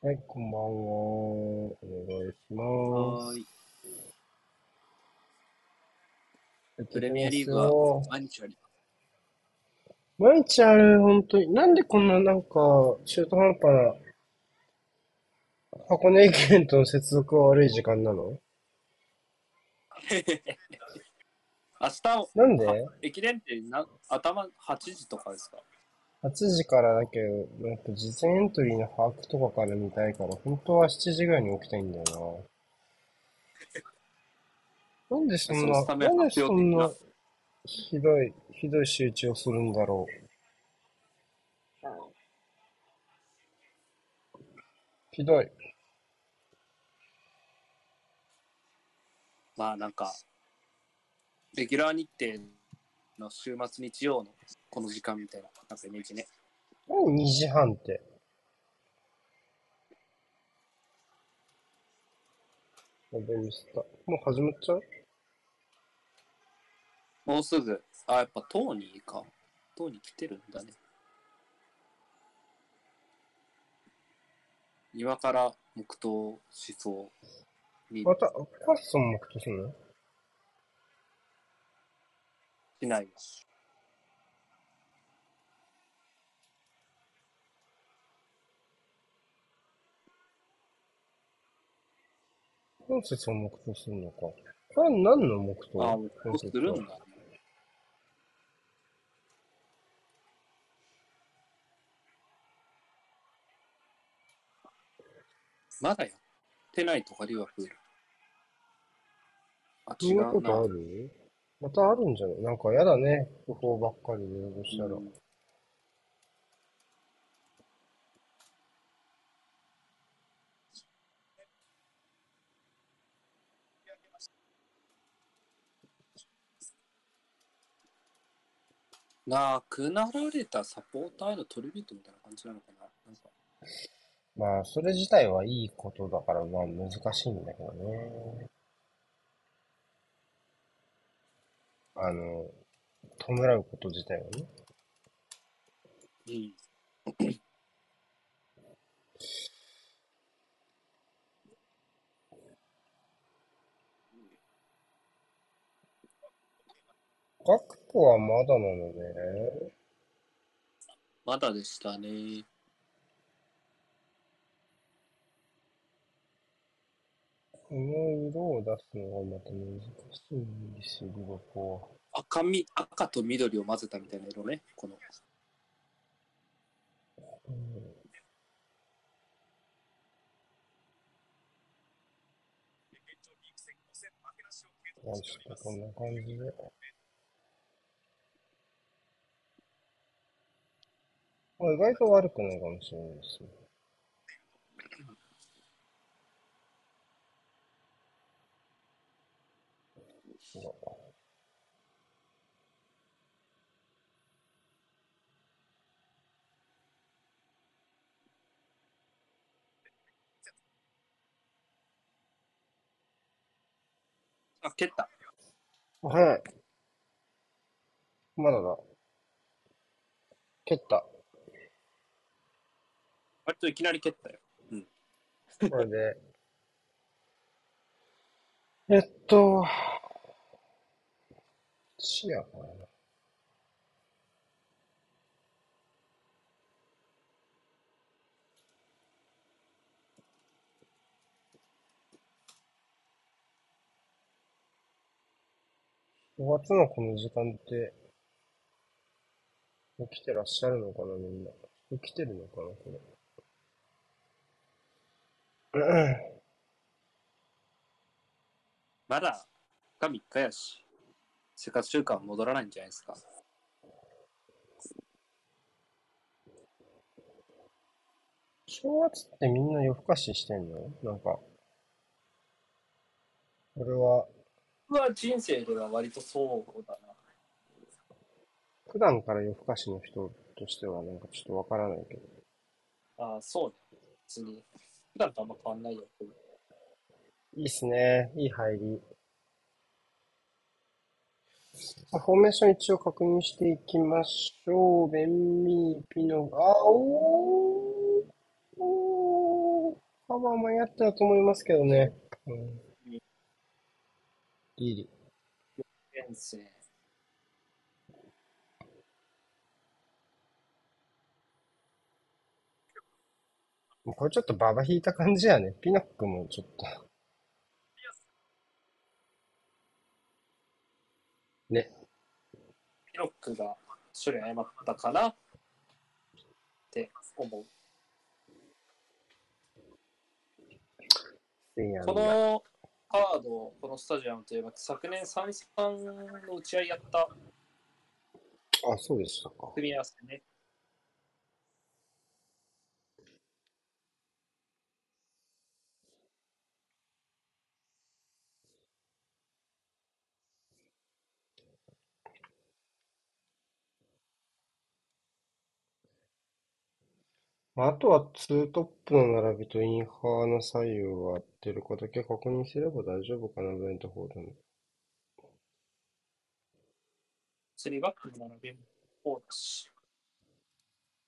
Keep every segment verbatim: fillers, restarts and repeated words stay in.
はい、こんばんは。お願いしまはーい。す。やってプいレきミまアリすーグはよ。毎日あります。毎日あれ、本当に。なんでこんななんか、中途半端な箱根駅伝との接続が悪い時間なの？ 明日、なんは、で駅伝ってな、頭はちじとかですか？ はち 時からだけど、なんか事前エントリーの把握とかから見たいから、本当はしちじぐらいに起きたいんだよな。なんでそそんのな、ためなんで発そ表ん的なな。ひどい、ひどい仕打ちをするんだろう。ひどい。まあなんか、レギュラー日程の週末日曜のこの時間みたいな、なんかイメージね。何にじはんって。やべ、ミスった。もう始まっちゃう？もうすぐ、あ、やっぱトーニーか。トーニー来てるんだね。今から黙祷しそうにまた、パッソンも来てすんの？しないわ。本節を目標するのか。これは何の目標？ああ、黙本祷す節るは。んだね。まだやってないとかリバプール。あ、そ違んなこうとな。ある？またあるんじゃない？なんかやだね。不法ばっかりで応募うしたら。ん。なくなられたサポーターへのトリビュートみたいな感じなのかな。なんか、まあ、それ自体はいいことだから、まあ難しいんだけどね。あの、弔うこと自体はね。うん。学徒はまだなのね。まだでしたね。この色を出すのがまた難しいんですよ、ここは。赤み、赤と緑を混ぜたみたいな色ね。この。うん、まあちょっとこんな感じで。まあ、意外と悪くないかもしれないですね。ほらあ、蹴った。あ、早い。まだだ。蹴った。割といきなり蹴ったよ。うん。これで、えっと、視野かな。ごがつのこの時間って、起きてらっしゃるのかな、みんな。起きてるのかな、これ。まだ、がみっかやし、生活習慣は戻らないんじゃないですか。正月ってみんな夜更かししてんの？なんか、これは、僕は人生では割とそうだな。普段から夜更かしの人としてはなんかちょっとわからないけど。ああ、そうね。別に。普段とあんま変わんないよ。いいっすね。いい入り。さあ、フォーメーション一応確認していきましょう。ベンミー、ピノ、あ、おー、おーあまあ間に合ったと思いますけどね。うん、ギリ。いいですね。これちょっとババ引いた感じやね。ピノックもちょっと。ね。ピノックが処理を誤ったかなって思う。せいやこんが。のカード、このスタジアムといえば、昨年サンスパンの打ち合いやったあ、そうでしたか。組み合わせね。まああとはツートップの並びとインハーの左右は合ってるかだけ確認すれば大丈夫かな、ブレントフォードの。スリーバックの並びもそうだし。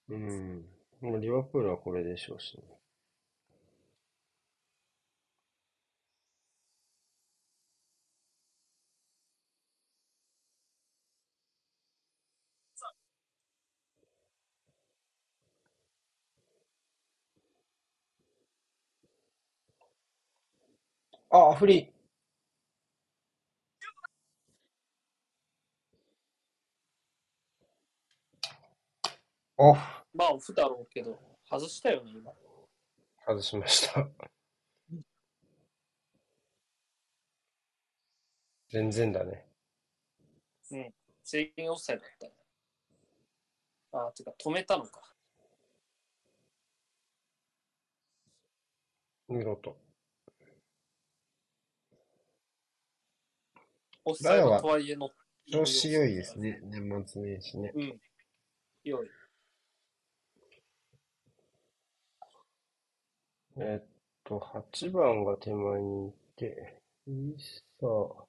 うん。もうリバプールはこれでしょうしね。あ、フリー。オフ。まあ、オフだろうけど、外したよね、今。外しました。全然だね。ね、全員オフサイドだったよね。ああ、てか、止めたのか。見ろと。オフラサイヤドはとはいえの、調子良いですね。年末年始ね。うん、良い。えっと、はちばんが手前にいて、ウィッサー、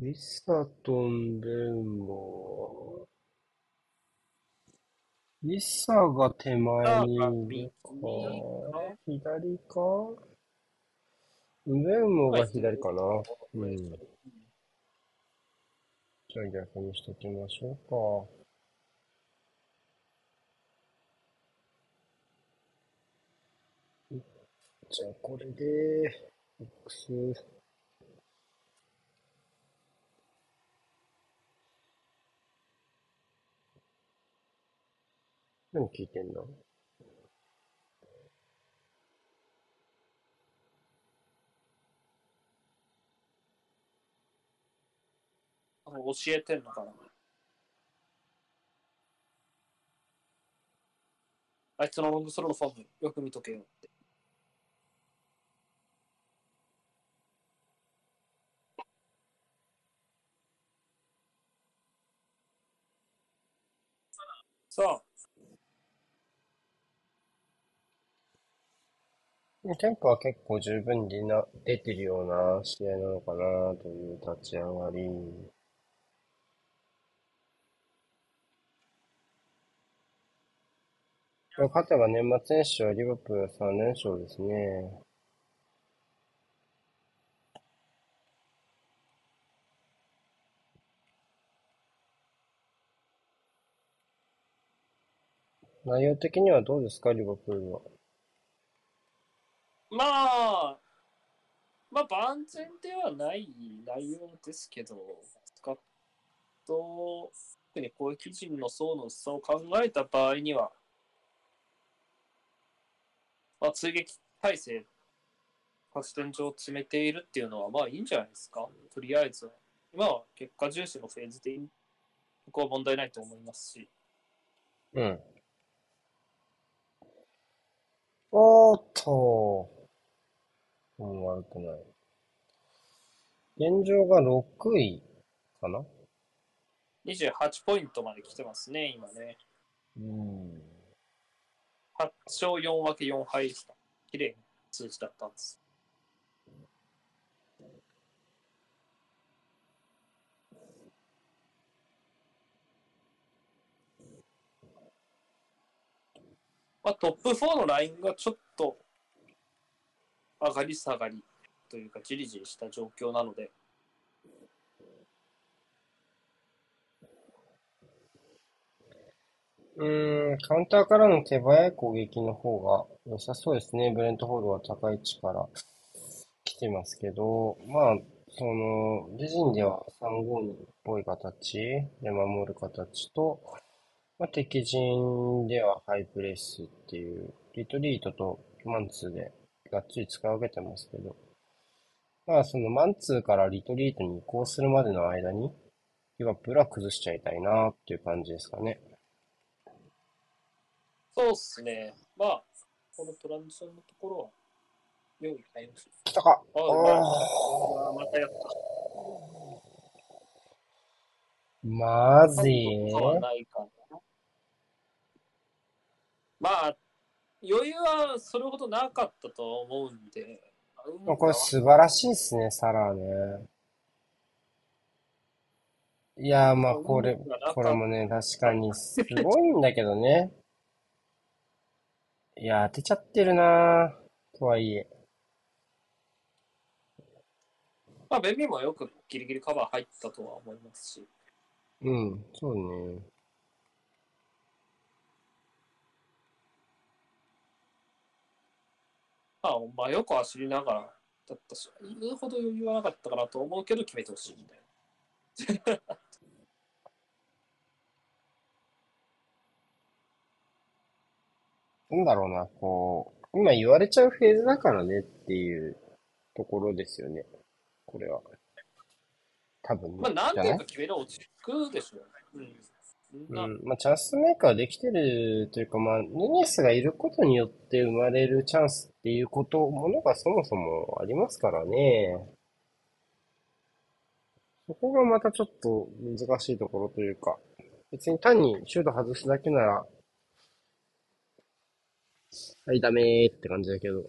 ウィッサとンベンモは、ウィッサーが手前あにあ、いる右か、か。左か、ウンベンモはがい、左かな。う左ん。左。うん、じゃあ逆にしときましょうか。じゃあこれで、X、何聞いてんだあの教えてんのかな。あいつのロングスローのフォーム、よく見とけよって。そう。テンポは結構十分にな出てるような試合なのかなという立ち上がり。勝てば年末年始はリバプールはさん連勝ですね。内容的にはどうですか、リバプールは。まあ、まあ、万全ではない内容ですけど、スカッと、特に攻撃陣の層の薄さを考えた場合には、まあ、追撃体制、発展上を詰めているっていうのは、まあいいんじゃないですか。とりあえずは、今は結果重視のフェーズでいい、ここは問題ないと思いますし、うん。おーっと、うん、悪くない。現状がろくいかな。にじゅうはちポイントまで来てますね、今ね。うん。はっ勝よん分けよん敗でした。綺麗な数字だったんです。まあ、トップフォーのラインがちょっと上がり下がりというかじりじりした状況なので、うーん、カウンターからの手早い攻撃の方が良さそうですね。ブレントフォードは高い位置から来てますけど、まあ、その、自陣ではさんごにっぽい形で守る形と、まあ、敵陣ではハイプレスっていう、リトリートとマンツーでがっつり使い分けてますけど、まあそのマンツーからリトリートに移行するまでの間に、リバプールは崩しちゃいたいなっていう感じですかね。そうっすね。まあ、このトランジションのところは、よく入りました。来たか。ああ、またやった。マジまあ、余裕はそれほどなかったと思うんで。これ素晴らしいですね、サラーね。いやー、まあ、これ、これもね、確かにすごいんだけどね。いやー、当てちゃってるなー、とはいえ。まあ、ベンビーもよくギリギリカバー入ったとは思いますし。うん、そうね。まあ、まあ、よく走りながらだったし、言うほど余裕はなかったかなと思うけど、決めてほしいみたいな。なんだろうな、こう、今言われちゃうフェーズだからねっていうところですよね。これは。多分まあ、何点か決める落ち着くでしょうね。うん。うん。まあ、チャンスメーカーできてるというか、まあ、ヌニエスがいることによって生まれるチャンスっていうこと、ものがそもそもありますからね。そこがまたちょっと難しいところというか、別に単にシュート外すだけなら、はい、ダメーって感じだけど。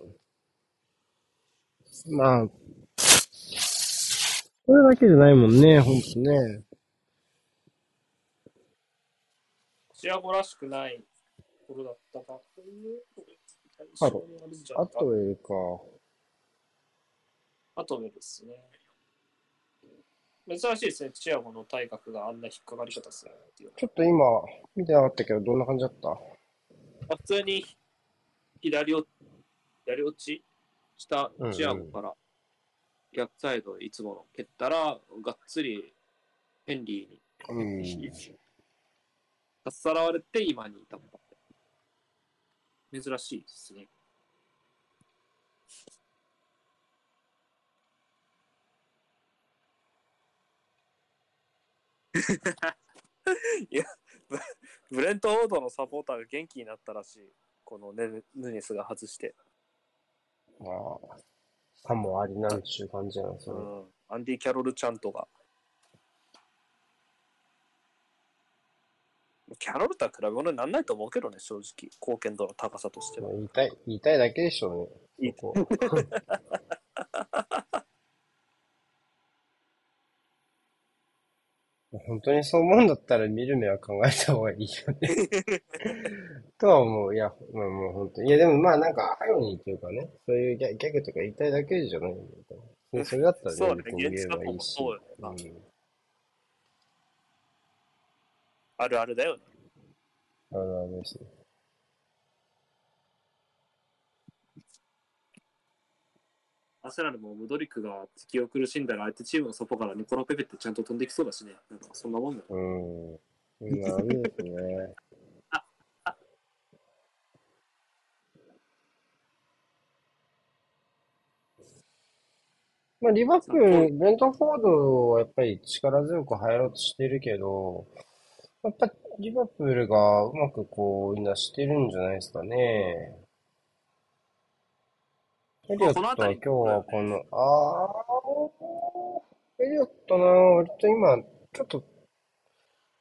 まあ、それだけじゃないもんね、ほんとね。チアゴらしくないところだったか。あと、あとエルか。あとエルですね。珍しいですね、チアゴの体格があんな引っかかり方するっていう。ちょっと今、見てなかったけど、どんな感じだった？普通に、左落ちしたチアゴから逆サイドいつもの蹴ったらがっつりヘンリーにかっさらわれて今に至った。珍しいですね。いやブレントフォードのサポーターが元気になったらしい。このね、ヌニエスが外して。まあ、さもありなんちゅう感じなんですね。うん。アンディ・キャロル・チャントが。キャロルとは比べ物にならないと思うけどね、正直。貢献度の高さとしては。言いたい、言いたいだけでしょうね。いいと。本当にそう思うんだったら見る目は考えた方がいいよね。とは思う。いや、まあもう本当に。いやでもまあなんか、アイオニーというかね、そういうギャ、ギャグとか言いたいだけじゃないんだけど。それだったらね、見ればいいし。そうだね。うん、あるあるだよね。あるあるですね。アセナルもムドリクが敵を苦しんだら相手チームの外からニコロペペってちゃんと飛んできそうだしね。なんかそんなもんだよ。うん。いや、あれですね。まあ、リバプール、ベントフォードはやっぱり力強く入ろうとしてるけど、やっぱリバプールがうまくこう、いなしてるんじゃないですかね。うん、エリオットは今日はこの、あー、エリオットな、割と今、ちょっと、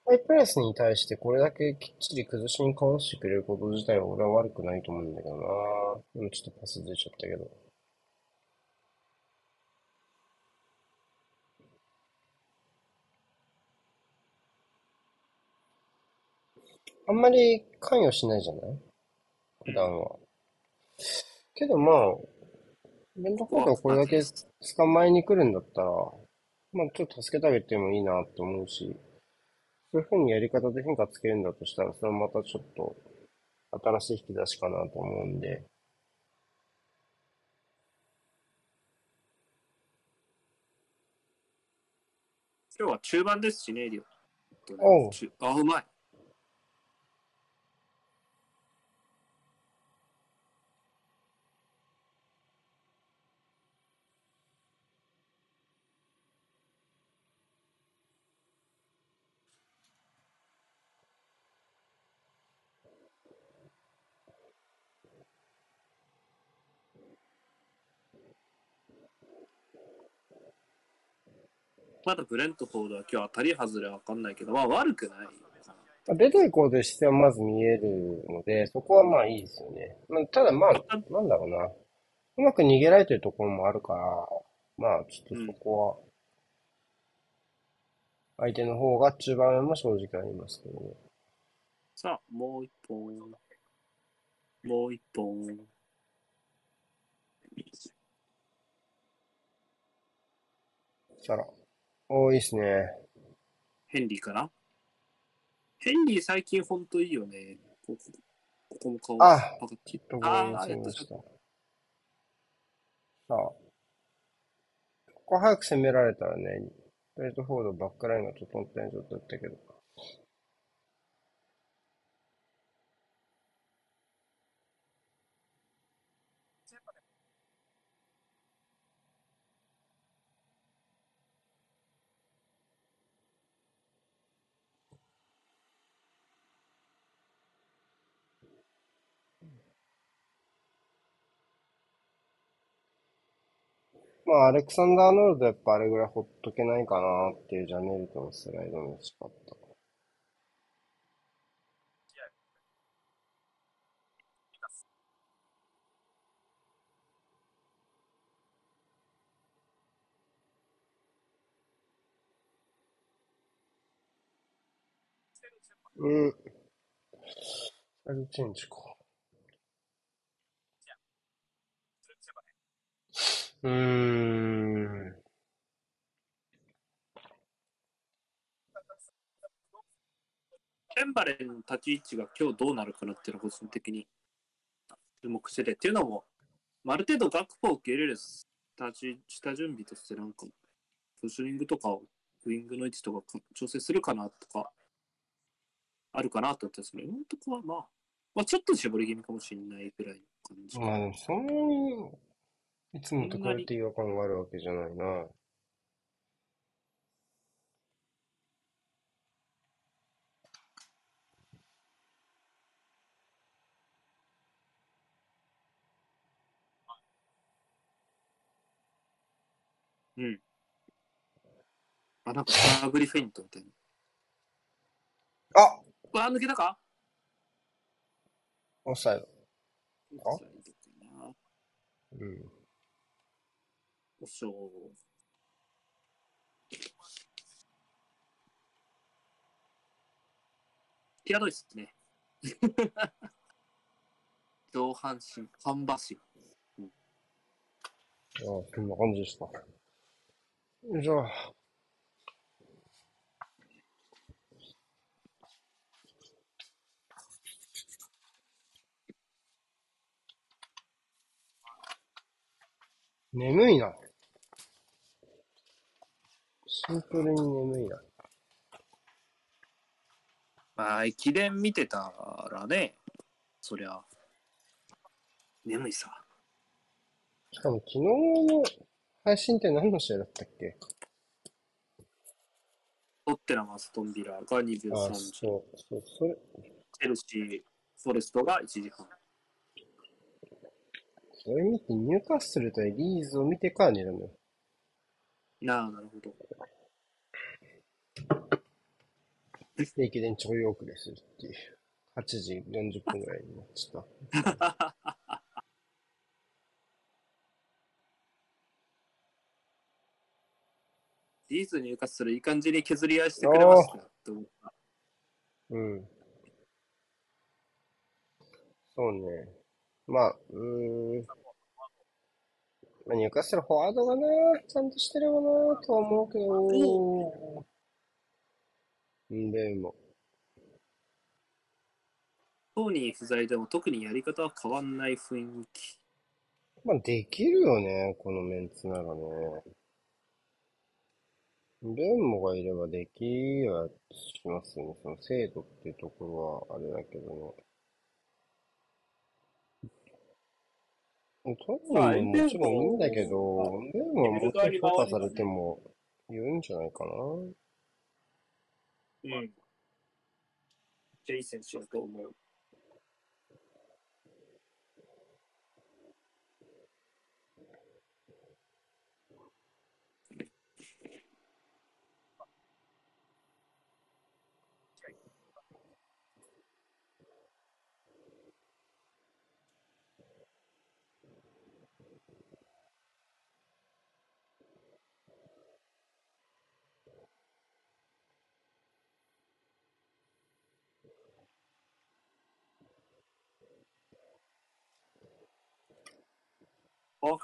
ハイプレスに対してこれだけきっちり崩しにかわしてくれること自体は俺は悪くないと思うんだけどな。今ちょっとパス出ちゃったけど。あんまり関与しないじゃない？普段は。けどまあ、レンタカーあ、がこれだけ捕まえに来るんだったら、まあちょっと助けてあげてもいいなって思うし、そういうふうにやり方で変化つけるんだとしたら、それはまたちょっと新しい引き出しかなと思うんで、今日は中盤ですしね、リオ。おう、中あ、うまい。まだブレントフォードは今日当たり外れは分かんないけど、まあ悪くないよね。出ていこうという姿勢はまず見えるので、そこはまあいいですよね。まあ、ただまあ、なんだろうな。うまく逃げられてるところもあるから、まあちょっとそこは、相手の方が中盤も正直ありますけどね。さあ、もう一本。もう一本。さら。おー、いいっすね。ヘンリーかな。ヘンリー最近ほんといいよね。ここ、ここも顔があ、きっとごめんなさいました。さあ、ここ早く攻められたらね、ブレントフォードバックラインがちょっと本当にちょっとだったけど。まあ、アレクサンダー・アーノルドやっぱあれぐらいほっとけないかなっていうジャネルトのスライドも惜しかった。うん。サイドチェンジか。うーん。チェンバレンの立ち位置が今日どうなるかなっていうのを個人的に注目してて、っていうのも、ある程度学校を受け入れる下準備として、なんか、ポジショニングとかを、ウィングの位置とか調整するかなとか、あるかなと思ったんですけど、今のところはまあ、まあ、ちょっと絞り気味かもしれないぐらいの感じかな。まあでもそんなにいつもと比べて違和感があるわけじゃないな。うん。あ、なんかサーブリフェイントみたいな。あ、うわ、抜けたか？オフサイド。オフサイドかな。うん。おしょー。手どいっすね。上半身、半端。うん。ああ、こんな感じでした。じゃあ。眠いな。シンプルに眠いな。まあ、駅伝見てたらね、そりゃ、眠いさ。しかも、昨日の配信って何の試合だったっけ？トッテナム、アストンビラがにじゅうさんじ。ああ、そう、そう、それ。チェルシー、フォレストがいちじはん。それ見て、ニューカッスルとリーズを見てから寝るのよ。なあ、なるほど。駅伝ちょい遅れするっていう。はちじよんじゅっぷんぐらいになっちゃった。リーズ入荷するいい感じに削り合いしてくれましたって思った。うん。そうね。まあ、うーん。まあ、ニューカッスルフォワードがな、ちゃんとしてればなとは思うけど、うん、でも。当人不在でも特にやり方は変わんない雰囲気。まあ、できるよね、このメンツならね。ベンモがいればできはしますよね。その精度っていうところはあれだけどね。トニーももちろんいいんだけど、ベンモはもうちょっと評価されても言うんじゃないかな。うん。ジェイ選手だと思う。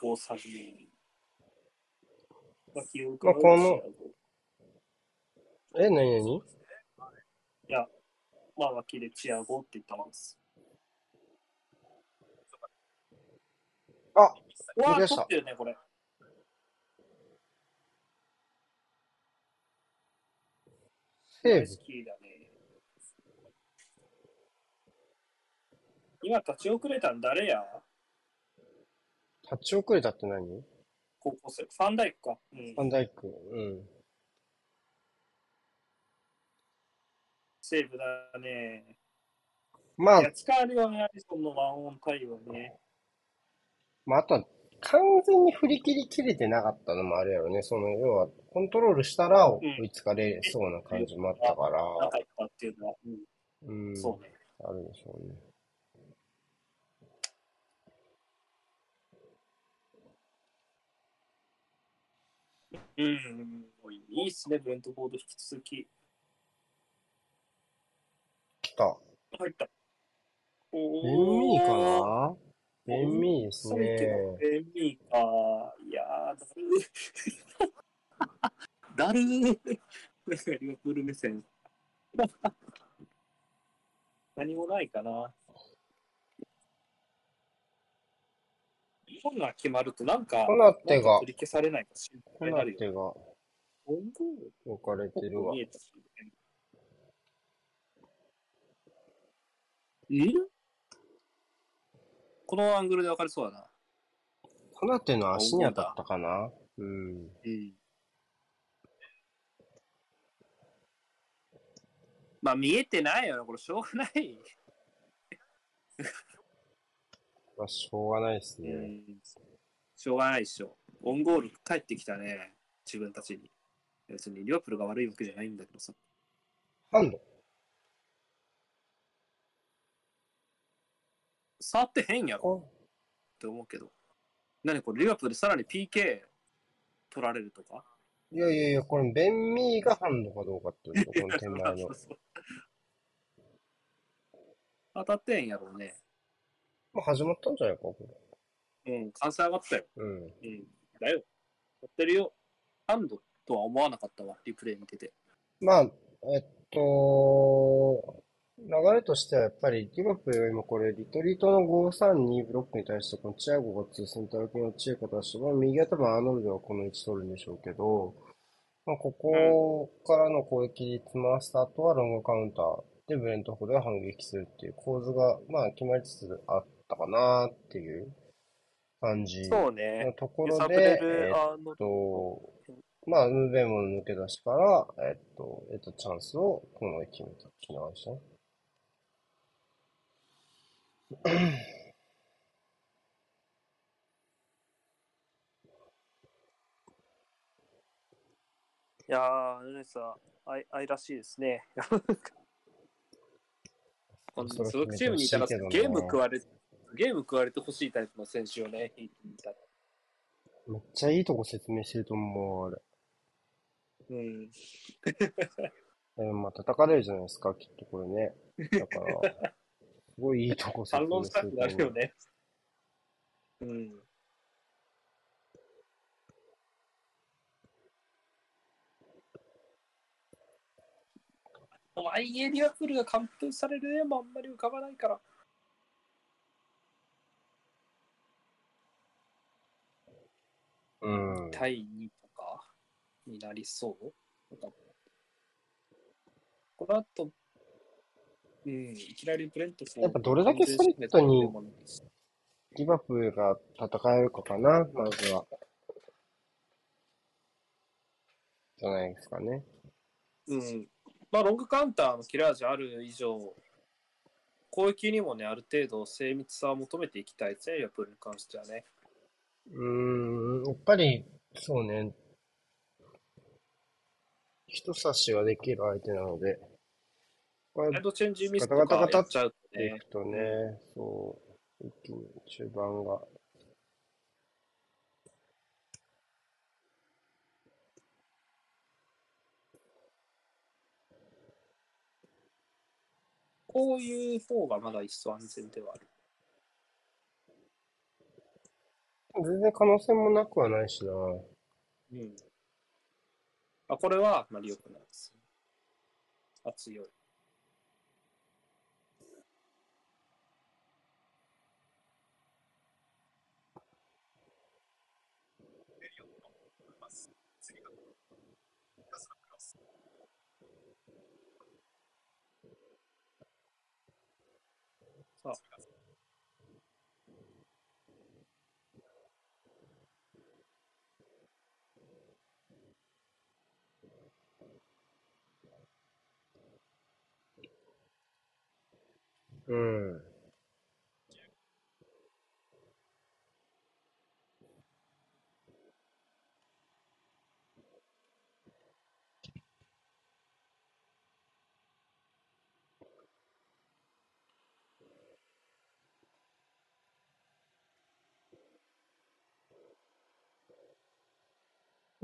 このえ、何何？いや、まあ脇でチアゴって言ったんです。あ、わあ、取ってるねこれ。セーブ。今立ち遅れたん誰や？立ち遅れたって何？高校生。ファンダイクか。うん、ファンダイク。うん。セーブだね。まあ。使われはね、アリソンのワンオン対応ね。まあ、あとは、完全に振り切り切れてなかったのもあれやろね。その、要は、コントロールしたら追いつかれそうな感じもあったから。うん、なかったっていうのは、うん。うん、そうね。あるでしょうね。うん、いいっすね、ブレントフォード引き続き。来た。入った。ベンミーかな？ベンミーですね。ベンミーか。いやー、だるー。だるー。リバプール目線。何もないかな。コーナー決まるとなんか取り消されないか心配になるよ。コナテが置かれてるわ。え？このアングルで分かりそうだな。コナテの足に当たったかな。うん。うん、まあ見えてないよなこれしょうがない。しょうがないですね、うん。しょうがないでしょ。オンゴール返ってきたね。自分たちに。別にリバプールが悪いわけじゃないんだけどさ。なんで？触ってへんやろって思うけど。何これリバプールさらに ピーケー 取られるとか？いやいやいや、これベンミーがハンドかどうかっていうとこの手前の。当たってへんやろうね。もう始まったんじゃないかこれ。うん、完成上がったよ。うん。うん。だよ。やってるよ。ハンドとは思わなかったわ、リプレイ見てて。まあ、えっと、流れとしてはやっぱり、リバプールは今これ、リトリートのごさんにブロックに対して、このチアゴがツーセンター系の強い形は、右は多分アーノルドはこの位置取るんでしょうけど、まあ、ここからの攻撃に詰まらせた後はロングカウンターでブレントフォードが反撃するっていう構図が、まあ、決まりつつあって、かなっていう感じのところで、ね、えっとまあムベモの抜け出しからえっとえっとチャンスをこの決めた気がした。いやーヌネスは愛愛らしいですね。所属チームにいたらゲーム食われゲーム食われてほしいタイプの選手をね、引いてみたら。めっちゃいいとこ説明してると思う、あれ。うん。えまあ、叩かれるじゃないですか、きっとこれね。だから、すごいいいとこ説明してると思う。反論したくなるよね。うん。とはいえ、リアフルがカウントされる絵もあんまり浮かばないから。うん、対にとかになりそうとか。この後、うん、いきなりブレントスやっぱどれだけストレートにリバプールが戦えるかかな、まずは。じゃないですかね。うん。まあ、ロングカウンターの切れ味ある以上、攻撃にもね、ある程度精密さを求めていきたいですね、リバプールに関してはね。うーん、やっぱり、そうね。人差しができる相手なので、ガタガタガタっちゃうっていくとね、そう、一気に中盤が。こういう方がまだ一層安全ではある。全然可能性もなくはないしな。うん。あ、これはあまり良くないです。あ、強い。さあ。うん。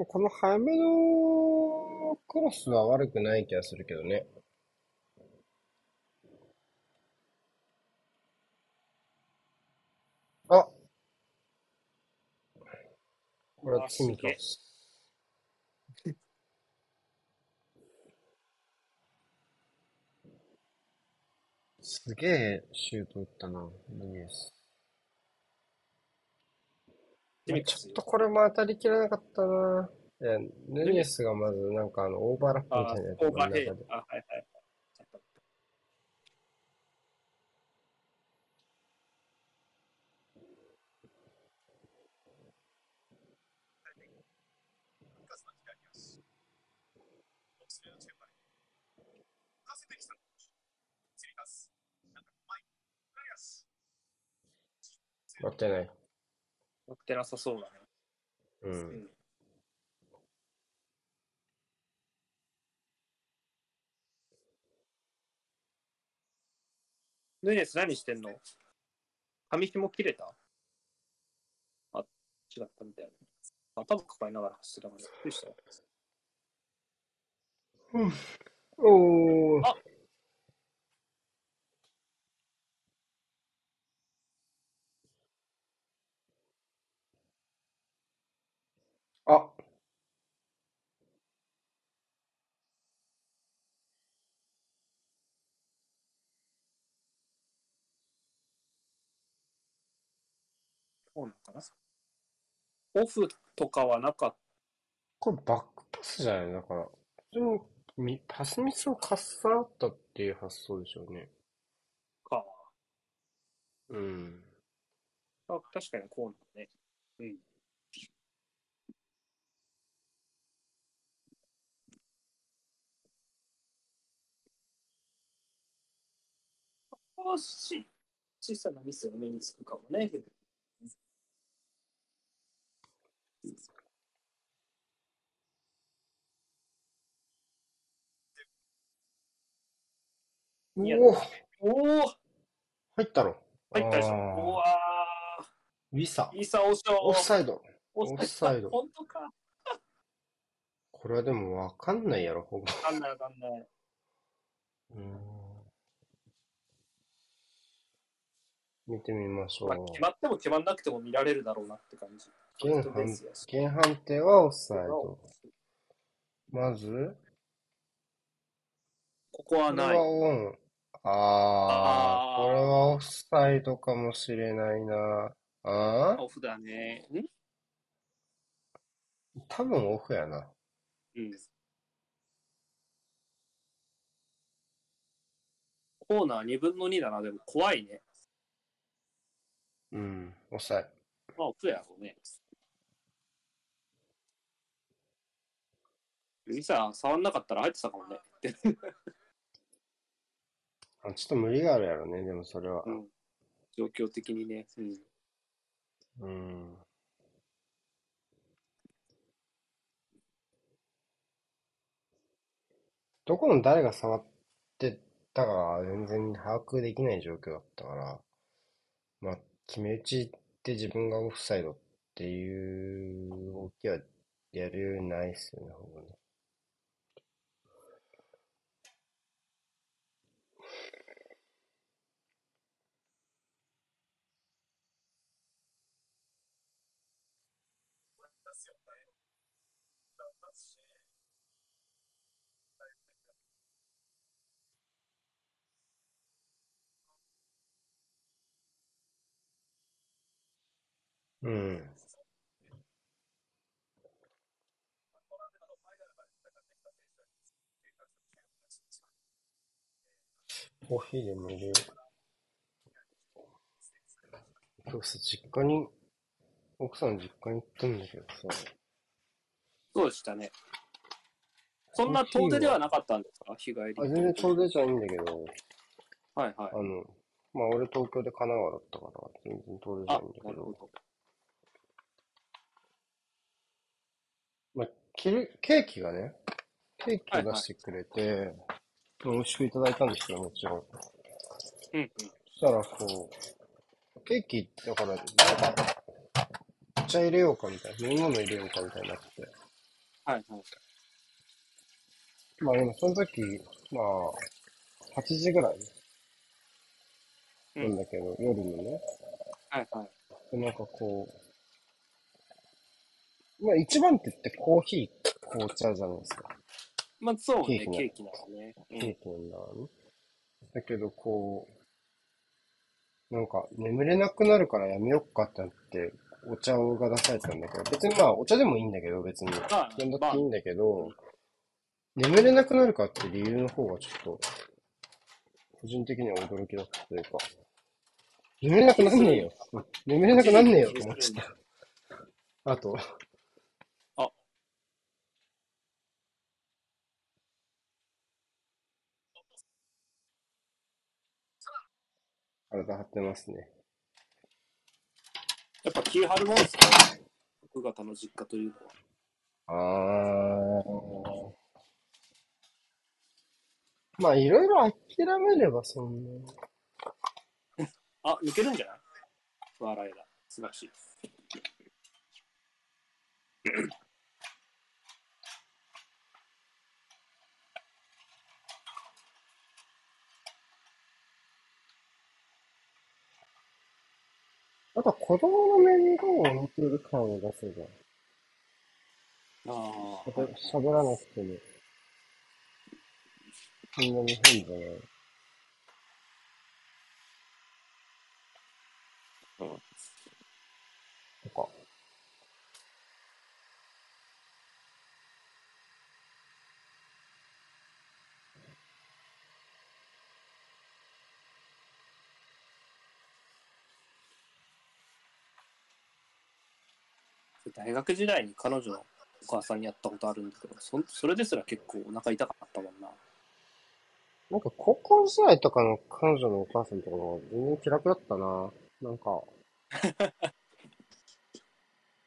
この早めのクロスは悪くない気がするけどね。あっ、これは罪か。すげえシュート打ったな、ミニエス。ちょっとこれも当たりきらなかったな。いや、ヌニエスがまずなんかあのオーバーラップみたいなやつが中で。あ、はいはい。持ってない。持ってなさそうだね。うん。ヌニエス何してんの？髪紐切れた？あ、違ったみたいな。頭抱えながら走ってたからびっくりした。うん。おー。あ。あ。そうなのかな。オフとかはなかった。これバックパスじゃないだから。普通にパスミスをかっさらったっていう発想でしょうね。か。うん。あ、確かにこうなのね。うん。少し小さなミスが目につくかもね。おお入ったろ。入ったでしょ。うわー。ウィサ。ウィサオショー。オフサイド。オフサイド。本当か。これはでもわかんないやろ、ほぼ。わかんないわかんない。うん。見てみましょう。まあ、決まっても決まんなくても見られるだろうなって感じ。原判、原判定はオフサイド。まずここはない。これはオン。あー、これはオフサイドかもしれないな。あーオフだね。ん多分オフやな。うん。コーナーにぶんのにだな、でも怖いね。うん、オフサイド。まあ、オフやろうね。ミサ触んなかったら入ってたかもね。あ、ちょっと無理があるやろね、でもそれは。うん、状況的にね。うん。うんどこの誰が触ってたかが全然把握できない状況だったから、まあ、決め打ちって自分がオフサイドっていう動きはやるようにないっすよね、ほぼね。うん。コーヒーでも入れよう。そうさ、実家に、奥さん実家に行ったんだけどさ。そうでしたね。そんな遠出ではなかったんですか？日帰り。あ、全然遠出じゃないんだけど。はいはい。あの、まあ俺東京で神奈川だったから、全然遠出じゃないんだけど。まあ、ケーキがね、ケーキを出してくれて、はいはい、美味しくいただいたんですよ、もちろん。うんうん。そしたら、こう、ケーキ、だから、なんか、お茶入れようかみたいな、飲み物入れようかみたいになって。はいはい。まあ、でもその時、まあ、はちじぐらいなんだけど、うん、夜のね。はいはい。で、なんかこう、まあ一番手ってコーヒー、紅茶じゃないですか。まあそうね、ケーキなのね。ケーキなの、うん、だけどこう、なんか眠れなくなるからやめよっかってなって、お茶が出されたんだけど、別にまあお茶でもいいんだけど、別に。ああ。飲んだっていいんだけど、まあ、眠れなくなるかって理由の方がちょっと、個人的には驚きだったというか、眠れなくなんねえよ。眠れなくなんねえよって思っちゃった。あと、体張ってますね。やっぱ気張るもんですか？奥方の実家というのは。あー。まあいろいろ諦めればそんな。あ、抜けるんじゃない？笑いだ。素晴らしい。あと子供の面倒を見てる感を出せば。ああ。喋らなくても。そんなに変じゃない。うん。とか。大学時代に彼女のお母さんにやったことあるんだけど、そ、それですら結構お腹痛かったもんな。なんか高校時代とかの彼女のお母さんとかも全然気楽だったな。なんか、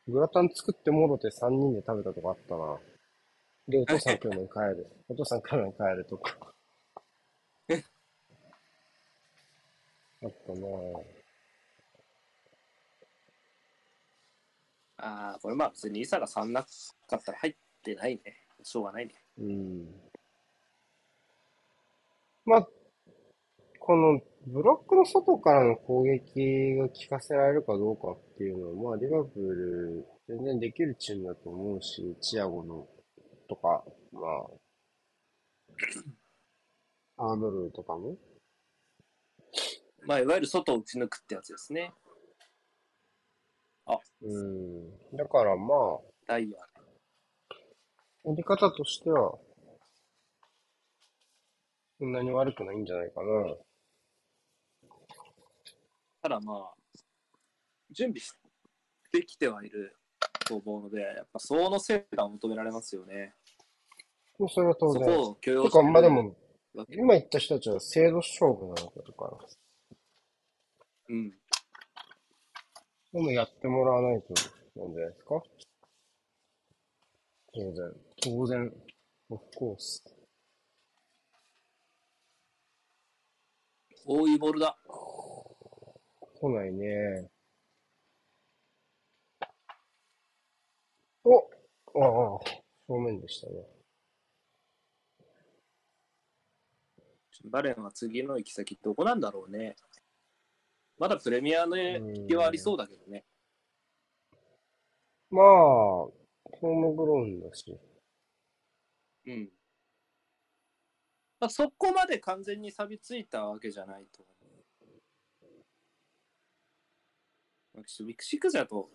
グラタン作ってもろてさんにんで食べたとかあったな。で、お父さん今日も帰る。お父さん今日も帰るとか。あったなぁ。ああ、これまあ別にイサがさんなかったら入ってないね。しょうがないね。うん。まあ、このブロックの外からの攻撃が効かせられるかどうかっていうのは、まあリバプール全然できるチームだと思うし、チアゴのとか、まあ、アーノルドとかも、まあ、いわゆる外を打ち抜くってやつですね。あ、うん。だからまあ、ダイヤ。やり方としては、そんなに悪くないんじゃないかな。ただまあ、準備してきてはいると思うので、やっぱ相応の成果を求められますよね。それは当然。そこを許容してくれる。てか、まあでも、今言った人たちは制度勝負なのだから。うん。でもやってもらわないとなんじゃないですか。当然。当然。オフコース。多いボールだ。来ないね。お、ああ、正面でしたね。バレンは次の行き先どこなんだろうね。まだプレミアの行きはありそうだけどね。まあ、ホームグローンだし。うん。まあ、そこまで完全に錆びついたわけじゃないと思う。ちょっとミクシクズだと、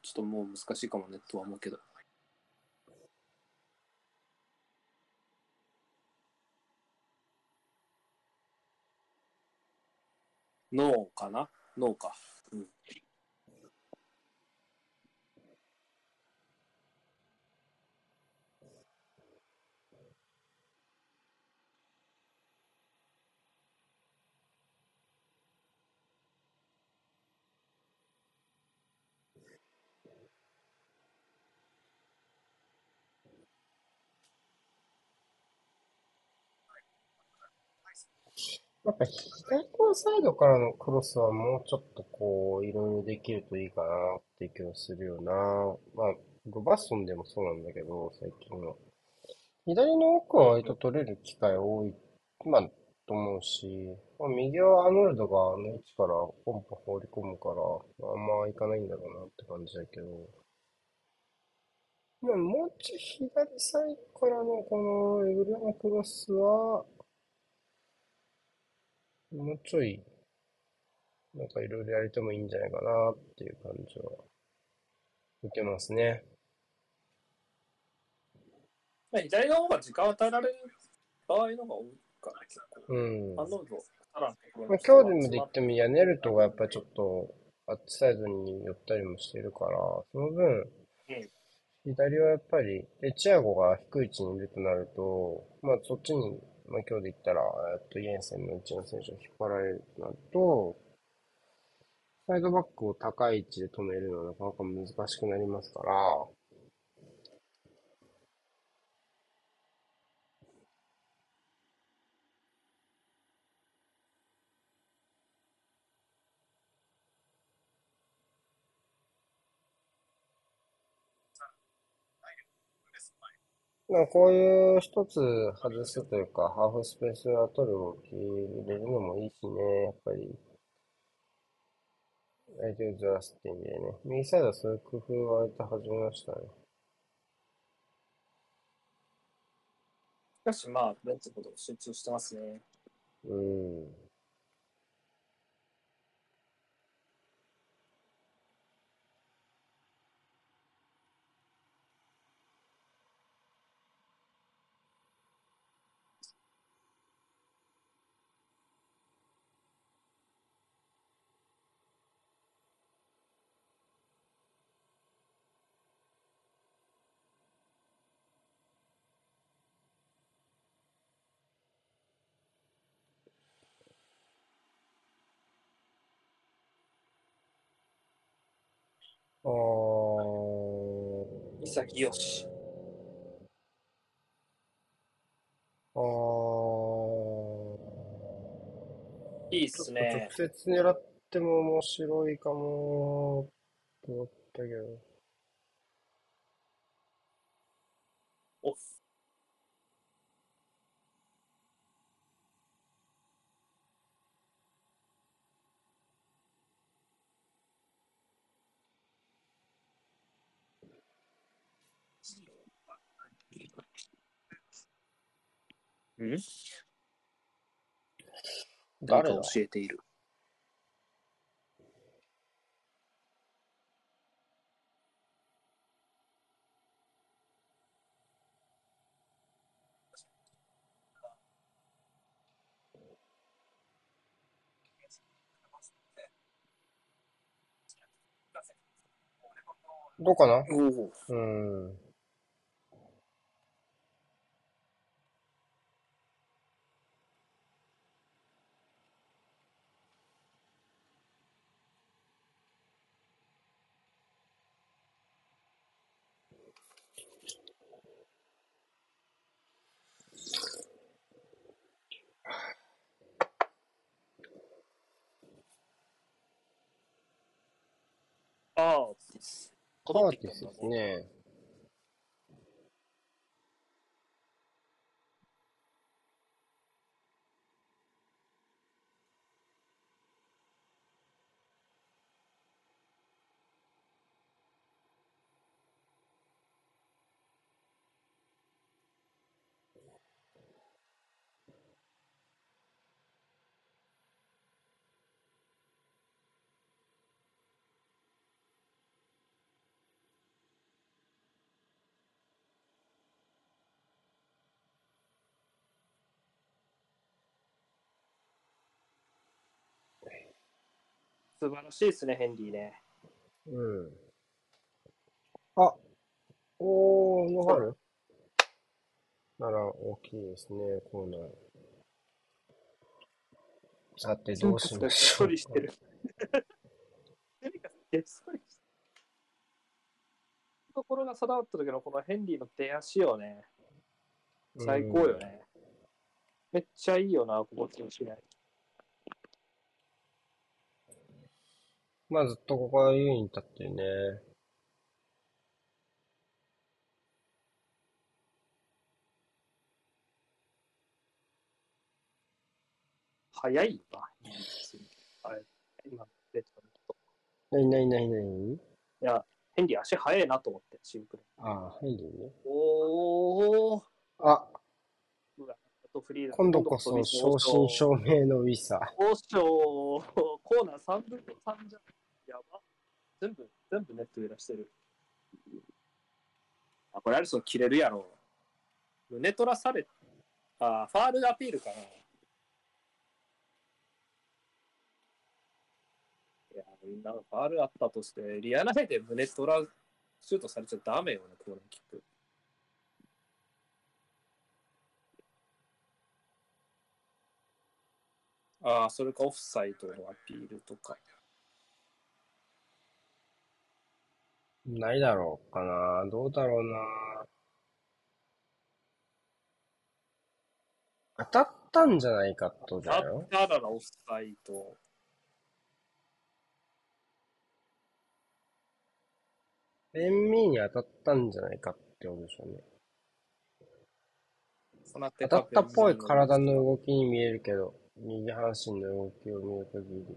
ちょっともう難しいかもねとは思うけど。ノーかな？ノーか。うん。やっぱ左のサイドからのクロスはもうちょっとこういろいろできるといいかなって気がするよな。まあゴバッソンでもそうなんだけど、最近は左の奥は割と取れる機会多いまあと思うし、まあ、右はアーノルドがあの位置からポンポン放り込むから、まあ、あんまいかないんだろうなって感じだけど、まあ、もうちょい左サイドからのこのエグレのクロスはもうちょい、なんかいろいろやれてもいいんじゃないかなっていう感じは受けますね。まあ、左の方が時間を与えられる場合の方が多いから、結構。うん。あの、まあ、今日でもで言っても、ヤネルトがやっぱりちょっと、アッチサイドに寄ったりもしてるから、その分、うん、左はやっぱり、で、チアゴが低い位置にいるとなると、まあ、そっちに、まあ、今日で言ったら、えっと、イエンセンの一の選手を引っ張られるとなると、サイドバックを高い位置で止めるのはなかなか難しくなりますから、こういう一つ外すというか、ハーフスペースを取る動き入れるのもいいしね、やっぱり。相手をずらすって意味でね。右サイドはそういう工夫を割と始めましたね。しかしまあ、ベンチのことを集中してますね。うん。あー潔よし。あーいいっすね。直接狙っても面白いかもと思ったけど。おっ。ん？誰か教えている。どうかな。うん。ああ、カーティスですね。素晴らしいですね、ヘンリーね。うん。あ、おー、ノハルなら大きいですね、コーナー。さて、どうしましょう。してる。ところが定まった時のこのヘンリーの出足をね、最高よね。うん、めっちゃいいよな、ここってしない。まあずっとここは優位に立ってるね。早いよな。あれ、今、レッドの。なになになに？いや、ヘンリー足早いなと思って、シンプル。ああ、ヘンリーね。おー。あ、今度こそ正真正銘のウィサ。おっしょー、コーナーさんぶんのさんじゃん。やば。全部、全部ネット揺らしてる。あ、これアリソン切れるやろ。胸取らされ、あ、ファールアピールかな。いや、みんなファールあったとして、リアナヘで胸取ら、シュートされちゃダメよね、コーナーキック。ああ、それかオフサイドのアピールとか。ないだろうかな。どうだろうな。当たったんじゃないかとだよ。当たったらオフサイド。エンミーに当たったんじゃないかってことでしょうね。当たったっぽい体の動きに見えるけど。右半身の動きを見る限り。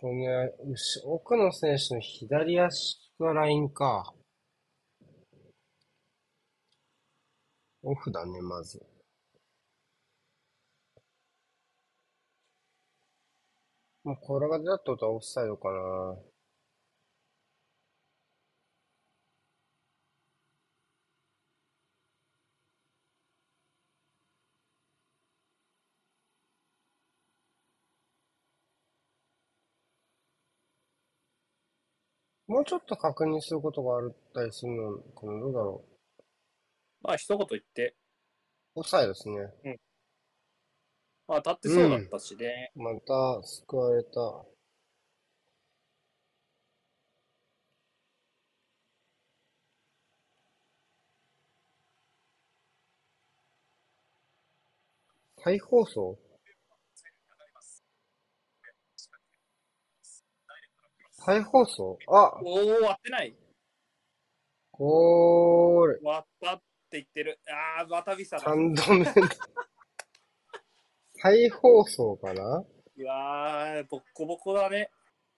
この奥の選手の左足のラインか。オフだね、まず。もうこれが出たってことはオフサイドかな。もうちょっと確認することがあったりするのかな、どうだろう。まあ、一言言って。オフサイドですね。うん。まあ、当たってそうだったしね。うん、また、救われた。再放送？再放送？あ！おー、割ってない！ゴール！割った！っていってる。ああ、わたびさだ。さんどめ。再放送かな。いやー、ボッコボコだね。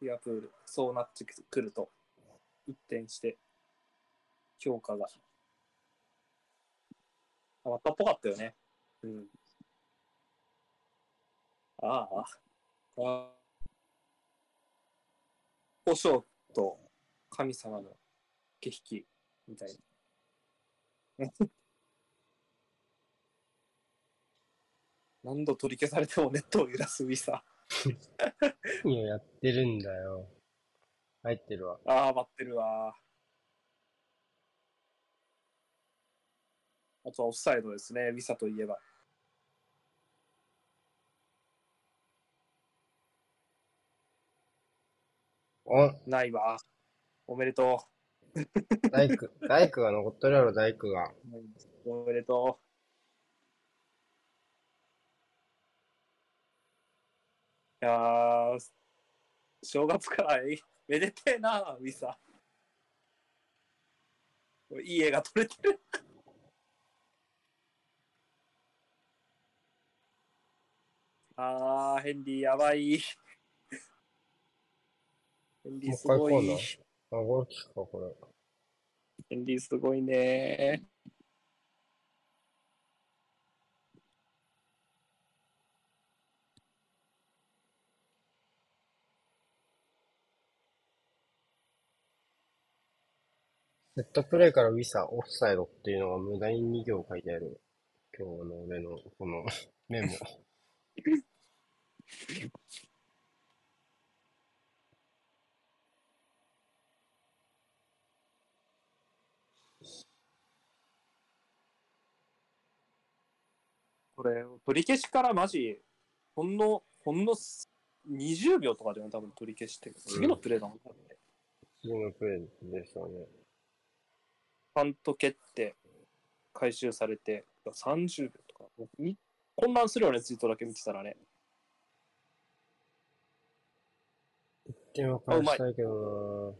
リアプール。そうなってくると。一転して、評価が。あ、わたっぽかったよね。うん。ああ。ああ。保証と神様の気引きみたいな。何度取り消されてもネットを揺らすウィサー。何をやってるんだよ。入ってるわ。ああ、待ってるわ。あとはオフサイドですね、ウィサーといえば。おないわ。おめでとう。大工、大工が残っとるやろ、大工が。おめでとう。いやー、正月からめでてえな、ウィサ。いい絵が撮れてる。あー、ヘンリーやばい。ヘンリーすごい。あ、ゴールキックか、これ。ヘンリーすごいねー。セットプレーからウィサ、オフサイドっていうのが無駄にに行書いてある。今日の俺のこのメモ。これ取り消しからマジほんのほんのにじゅうびょうとかでも多分取り消してる、うん、次のプレーだもんね。次のプレーでしたね。パンと蹴って回収されてさんじゅうびょうとかに混乱するよね。ツイートだけ見てたらね。いっけんは返したいけど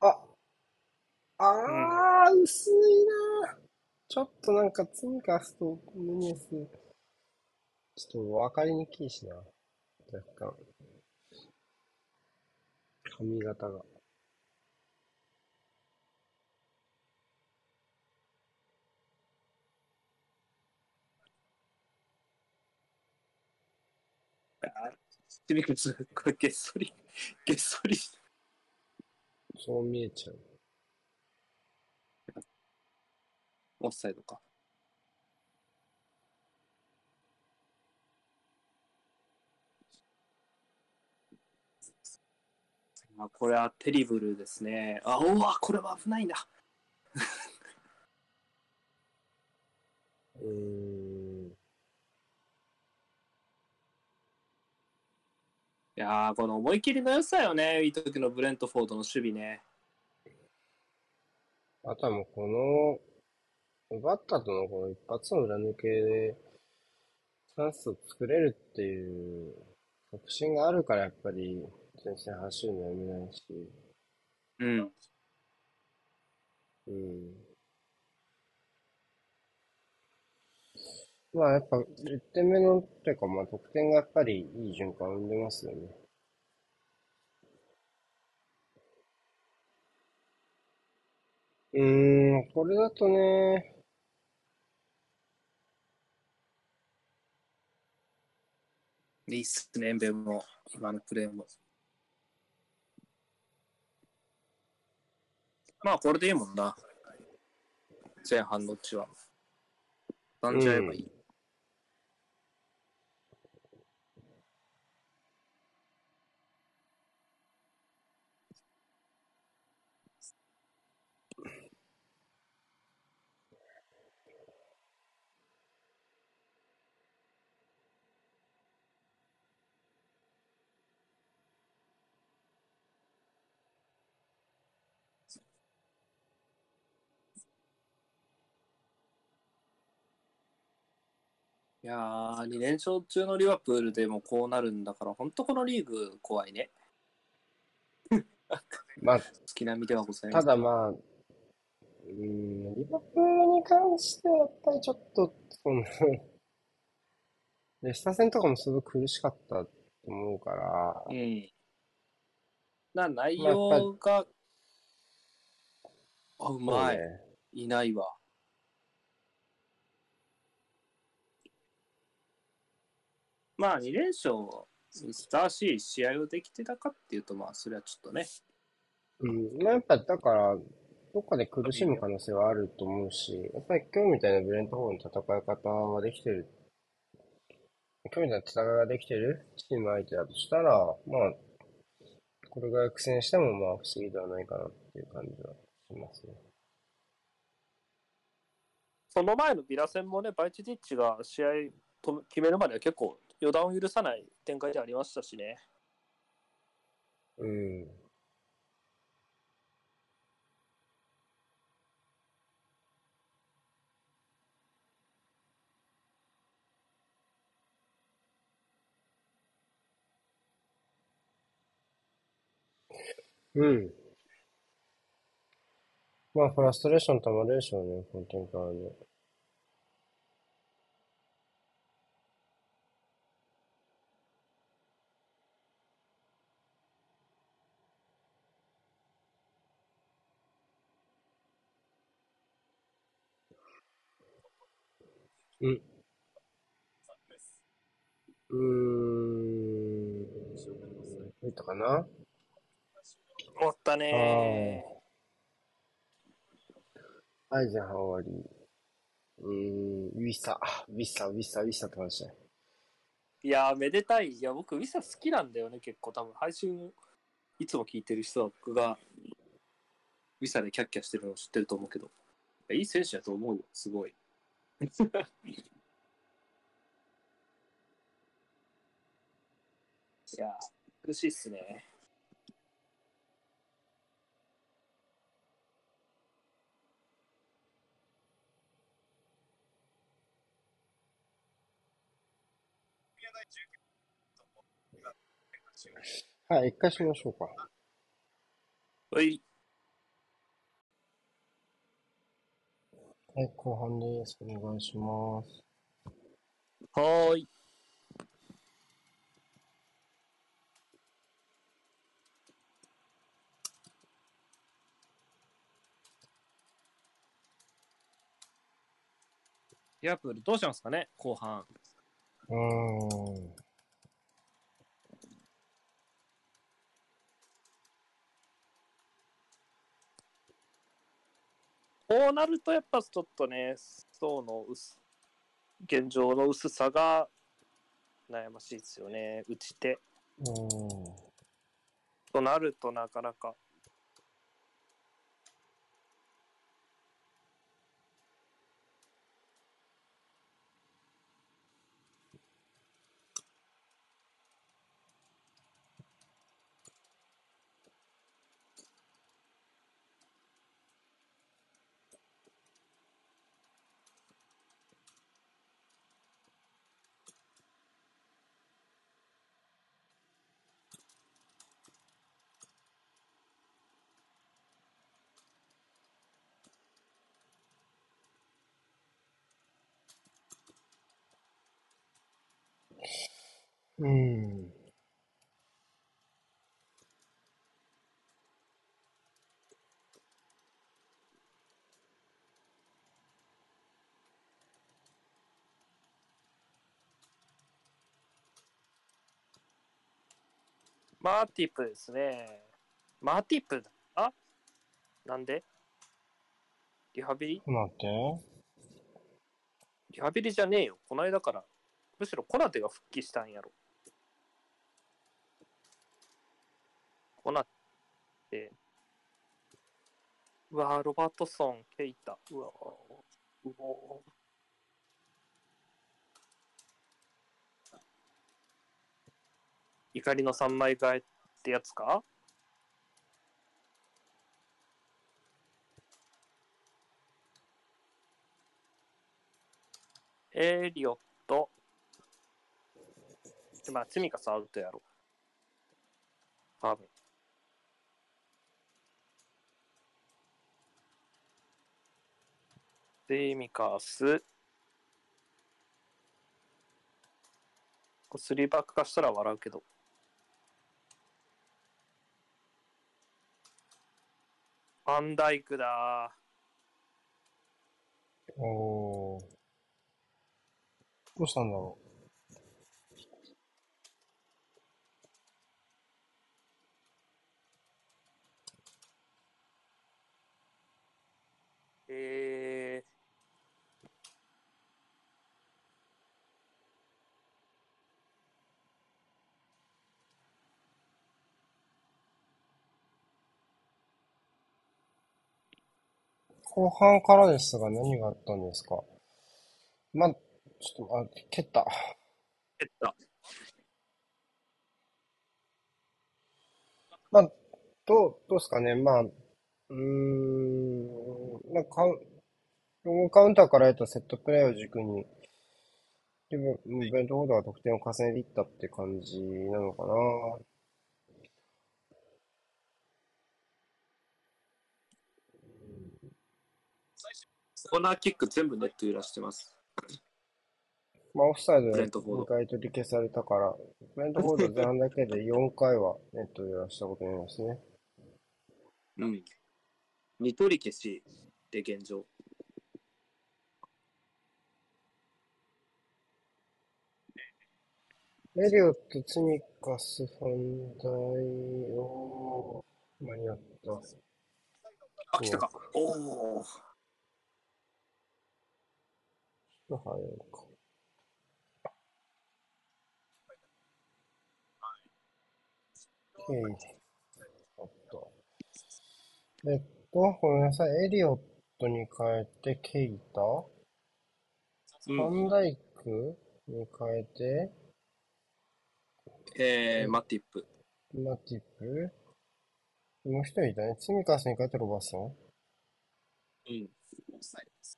な。あああ、うん、薄いなー。ちょっとなんかツンカスとムニエス、ちょっと分かりにくいしな、若干。髪型が。あ、ちびくつ、これげっそり、げっそりして。そう見えちゃう。オフサイドか。あ、これはテリブルですね。あ、おわ、これは危ないんだ。うーん。いやー、この思い切りの良さよね。いい時のブレントフォードの守備ね。あとはもうこのバッターとのこの一発の裏抜けでチャンスを作れるっていう確信があるからやっぱり全然走るのやめないし、うんうん、まあやっぱいってんめのっていうか、まあ得点がやっぱりいい循環を生んでますよね。うーん、これだとね、いいっすね、エンベも、今のプレーも。まあ、これでいいもんな、前半のうちは。断じゃえばいい。いやー、に連勝中のリバプールでもこうなるんだから、ほんとこのリーグ怖いね。まあ、好きな身ではございます。ただまあ、うーん、リバプールに関してはやっぱりちょっと、その、レスター戦とかもすごい苦しかったと思うから、うん。な、内まあやっぱり、容が、あ、うそうまい。ね、いないわ。まあ、に連勝、ふさわしい試合をできてたかっていうと、まあ、それはちょっとね、うん、まあやっぱだから、どっかで苦し微む妙。可能性はあると思うし、やっぱり今日みたいなブレントフォードの戦い方はできてる、今日みたいな戦いができてるチーム相手だとしたら、まあ、これぐらい苦戦してもまあ不思議ではないかなっていう感じはしますね。その前のビラ戦もね、バイチディッチが試合と決めるまでは結構予断を許さない展開でありましたしね。うん。うん。まあ、フラストレーション溜まるでしょうね、この展開はね。うん。うーん。いいとかな。終わったねああ。はい、じゃあ終わり。うーん、ウィサ、ウィサ、ウィサ、ウィサって話だ。ー。いやー、めでたい。いや、僕、ウィサ好きなんだよね、結構。多分、配信いつも聞いてる人は僕がウィサでキャッキャしてるのを知ってると思うけど。いやいい選手だと思うよ、すごい。いやー、苦しいっすね。はい、一回しましょうか。はい。はい、後半です。お願いします。はーい。リアプールどうしますかね、後半。うーん。こうなると、やっぱちょっとね、層の薄、現状の薄さが悩ましいですよね、打ち手。うーん。となると、なかなか。うーん。マーティプですね。マーティプだ。あ、なんでリハビリ待って。リハビリじゃねえよ。こないだから。むしろコナテが復帰したんやろ。コナテ。うわー、ロバートソン、ケイタ。うわー、うおー。怒りの三枚替えってやつか。エリオット。まあ、チミカさんアウトやろ。多分。で、ミカス。スリーバック化したら笑うけど。ファンダイクだー。おー。どうしたんだろう。えー、後半からですが何があったんですか。まあ、ちょっと、あ、蹴った。蹴った。まあ、どう、どうですかね。まあ、うーん、なんか、ロングカウンターから得たセットプレーを軸に、でも、イベントオーダーは得点を重ねていったって感じなのかな。コーナーキック全部ネット揺らしてます。まあ、オフサイドでにかい取り消されたから、ブレントフォード前半だけでよんかいはネット揺らしたことになりますね。うん。に取り消しで現状。エリオット、ツニカス、ファンダイを間に合った。あ、来たか。おお。早いか。えい。あった。えっと、ごめんなさい。エリオットに変えて、ケイタ、うん、ファンダイクに変えて、えー、マティップ。マティップもう一人いたね。ツミカスに変えてロバーソン。うん。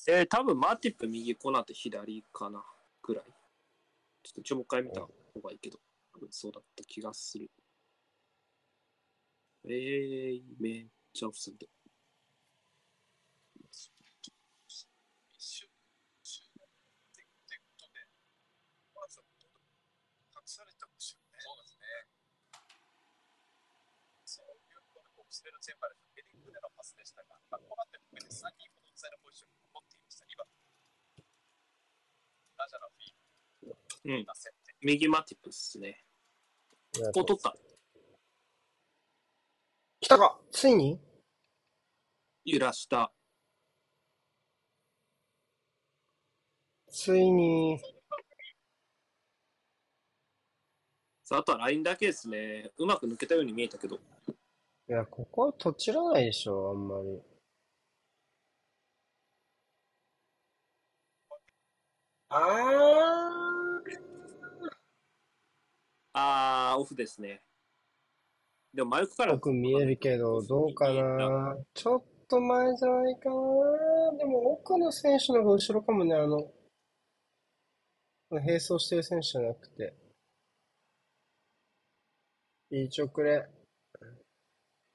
えー、多分マティップ右、コナテ左かな、くらい。ちょっと一応もう一回見た方がいいけど、多分そうだった気がする。えー、めっちゃオフサイド。うん、右マティップっすね。ここ取った。来たか、ついに揺らした。ついに。さあ、あとはラインだけですね。うまく抜けたように見えたけど。いや、ここはとちらないでしょ、あんまり。ああー、オフですね。でも真横から。よく見えるけど、どうかな。ちょっと前じゃないかな。でも奥の選手の方が後ろかもね、あの、並走してる選手じゃなくて。いいちょくれ。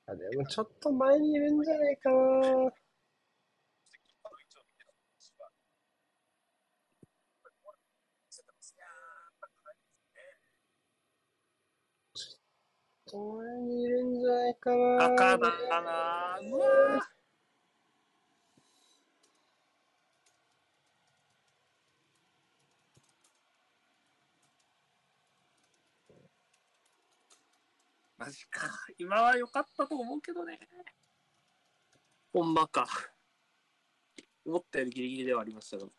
あ、でもちょっと前にいるんじゃないかな。これにいるんじゃないかな。赤だかな。うわー。マジか。今は良かったと思うけどね。ほんまか。思ったよりギリギリではありましたが。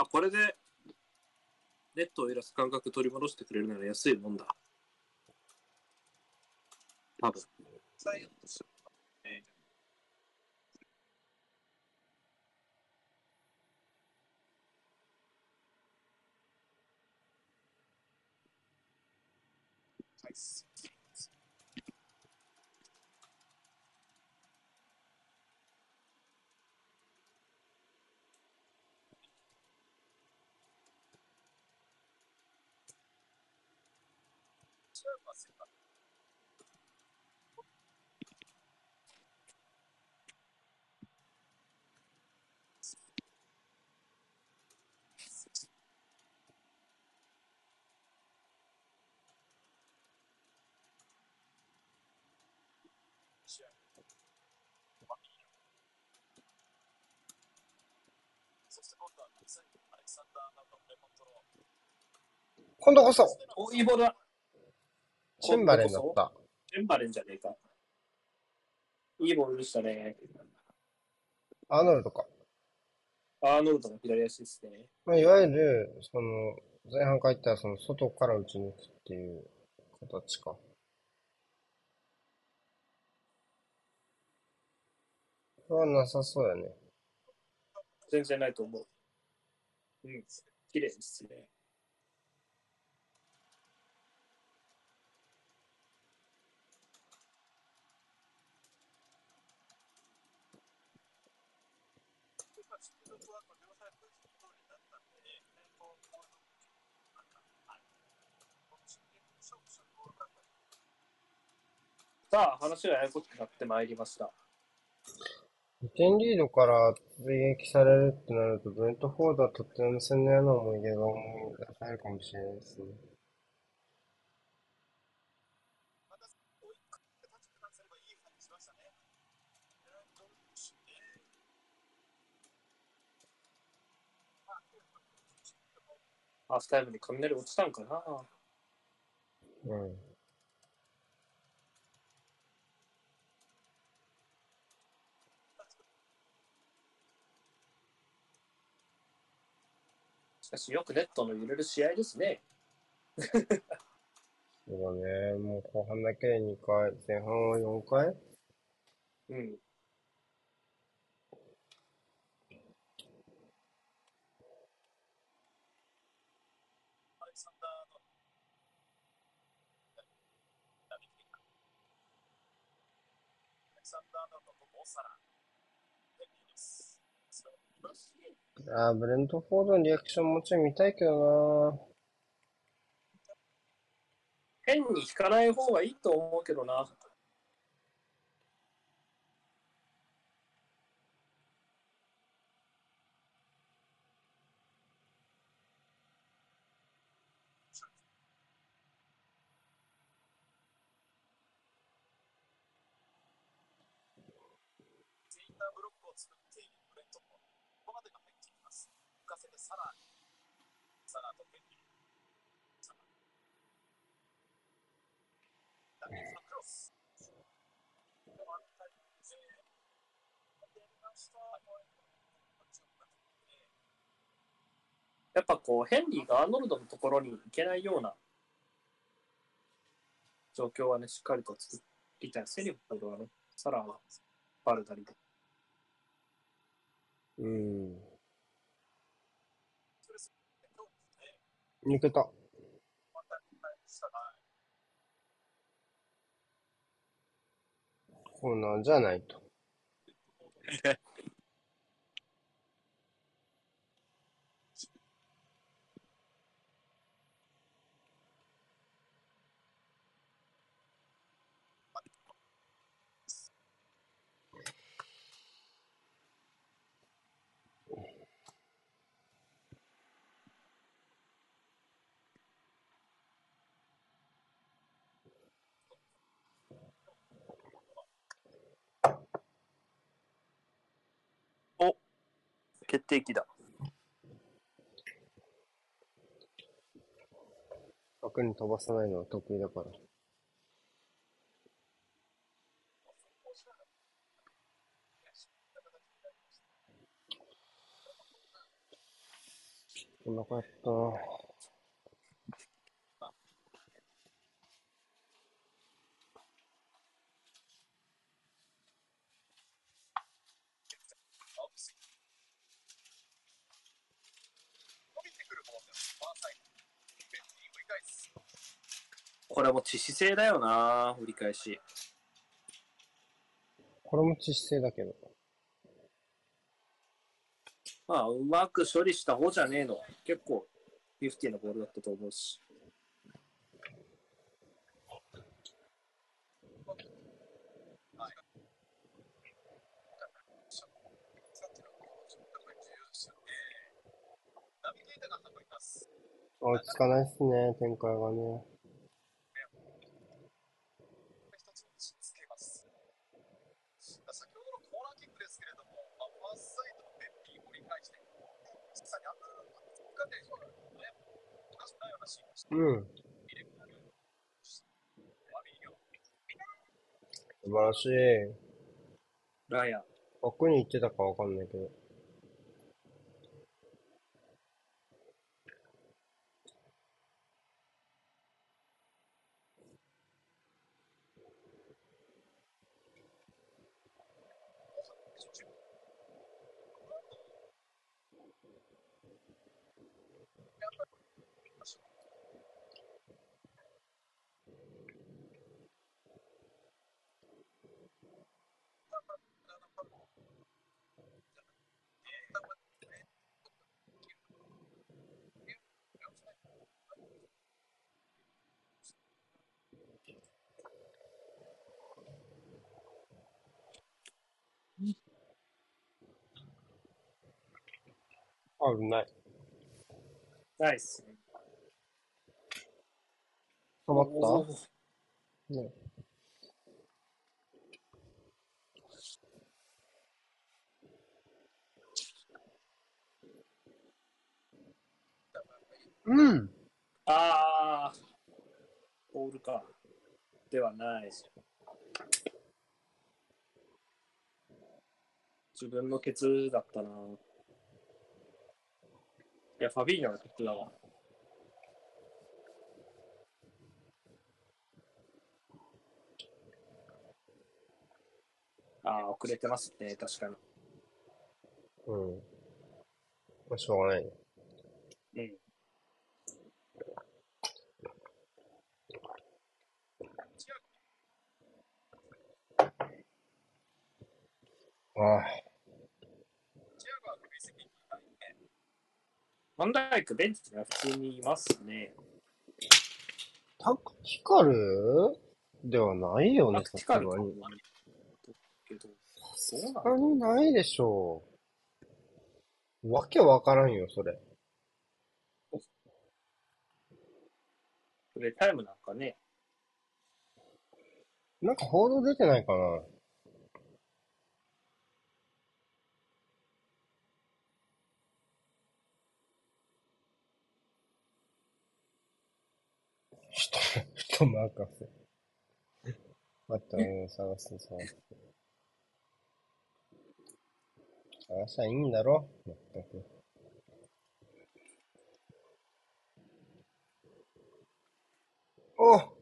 あ、これでネットを揺らす感覚取り戻してくれるなら安いもんだ。多分。今度こそおいいボールだ。チンバレンだった。チンバレンじゃねえか。いいボールでしたね。アーノルドか。アーノルドの左足ですね。まあ、いわゆるその前半から言ったらその外から打ちに行くっていう形か。これはなさそうやね。全然ないと思う。うん、綺麗ですね。さあ、話がややこしくなってまいりました。にてんリードから追撃されるってなると、ブレントフォードはとっても鮮明な思い出が思い出されるかもしれないですね。ハーフタイムに雷落ちたんかな。うん。しかしよくネットの揺れる試合ですね。そうだね、もう後半だけでにかい、前半はよんかい。うん。ああ、ブレントフォードのリアクションもちろん見たいけどな。変に引かない方がいいと思うけどな。やっぱこうヘンリーがアーノルドのところに行けないような状況はね、しっかりと作りたい。セリフとかね、サラはバルダリで。うん。抜けた。こんなんじゃないと。決定機だ。枠に飛ばさないのは得意だから。おなか減ったな。これも致死性だよな、折り返し。これも致死性だけど。まあ、うまく処理した方じゃねえの。結構、フィフティーのボールだったと思うし。落ち着かないっすね、展開がね。うん。素晴らしい。ライアン。奥に行ってたかわかんないけど。あ、うまい。ナイス。止まった？ね。うん。ああ。ボールか。ではない。自分のケツだったな。いや、ファビーニョがトップだわ。ああ、遅れてますね、確かに。うん。まあ、しょうがないね。うん。ああ。ファンダイク、ベンチが普通にいますね。タクティカルではないよね、さすがに。さすがにないでしょう。わけわからんよ、それ。プレイタイムなんかね。なんか報道出てないかな。ちょっと、ちょっと待って。待って、もう探して、探して。探したらいいんだろ？まったく。おっ！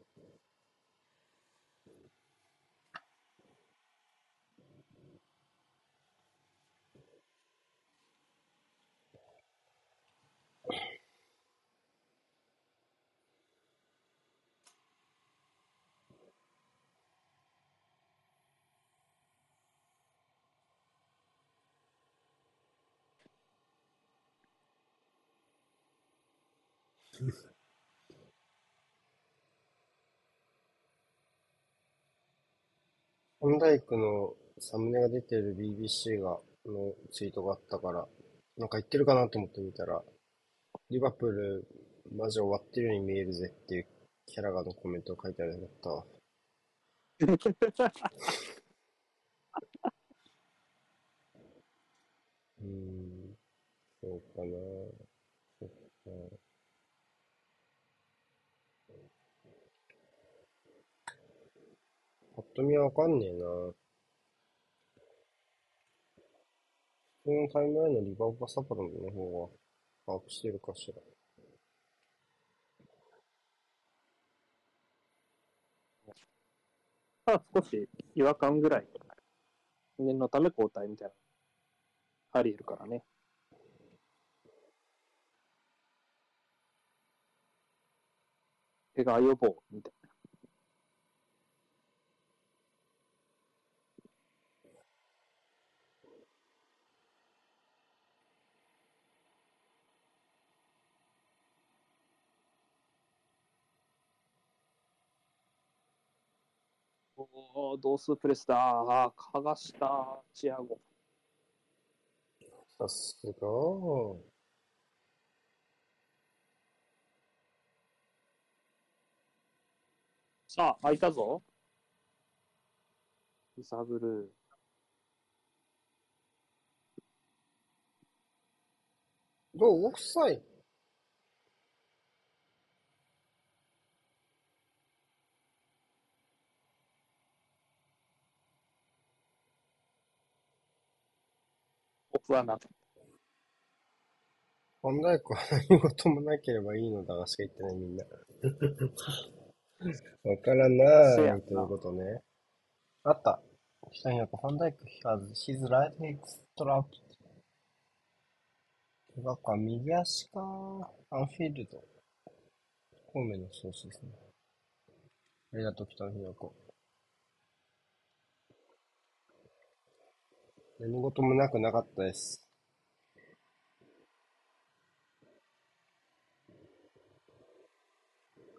ファンダイクのサムネが出てる ビービーシー が、のツイートがあったから、なんか言ってるかなと思ってみたら、リバプール、マジ終わってるように見えるぜっていうキャラがのコメントを書いてあるんだったわ。うーん、そうかな。そっか。ぱっと見わかんねえな。普通のタイムラインのリバーバサパドの方が把握してるかしら。まあ少し違和感ぐらい。念のため交代みたいな。あり得るからね。怪我予防みたいな。おお、同数プレスだ。ああ、かがした、チアゴ。さすが。さあ、開いたぞ。揺さぶる。どう動くさい。僕はな。本題は何事もなければいいのだが、しか言ってないみんな。わからないということね。あった。下にやっぱファンダイクhas his right leg strapped。怪我か、右足か。アンフィールド。方面の選手ですね。ありがとう、北野ひろこ。何事もなくなかったです。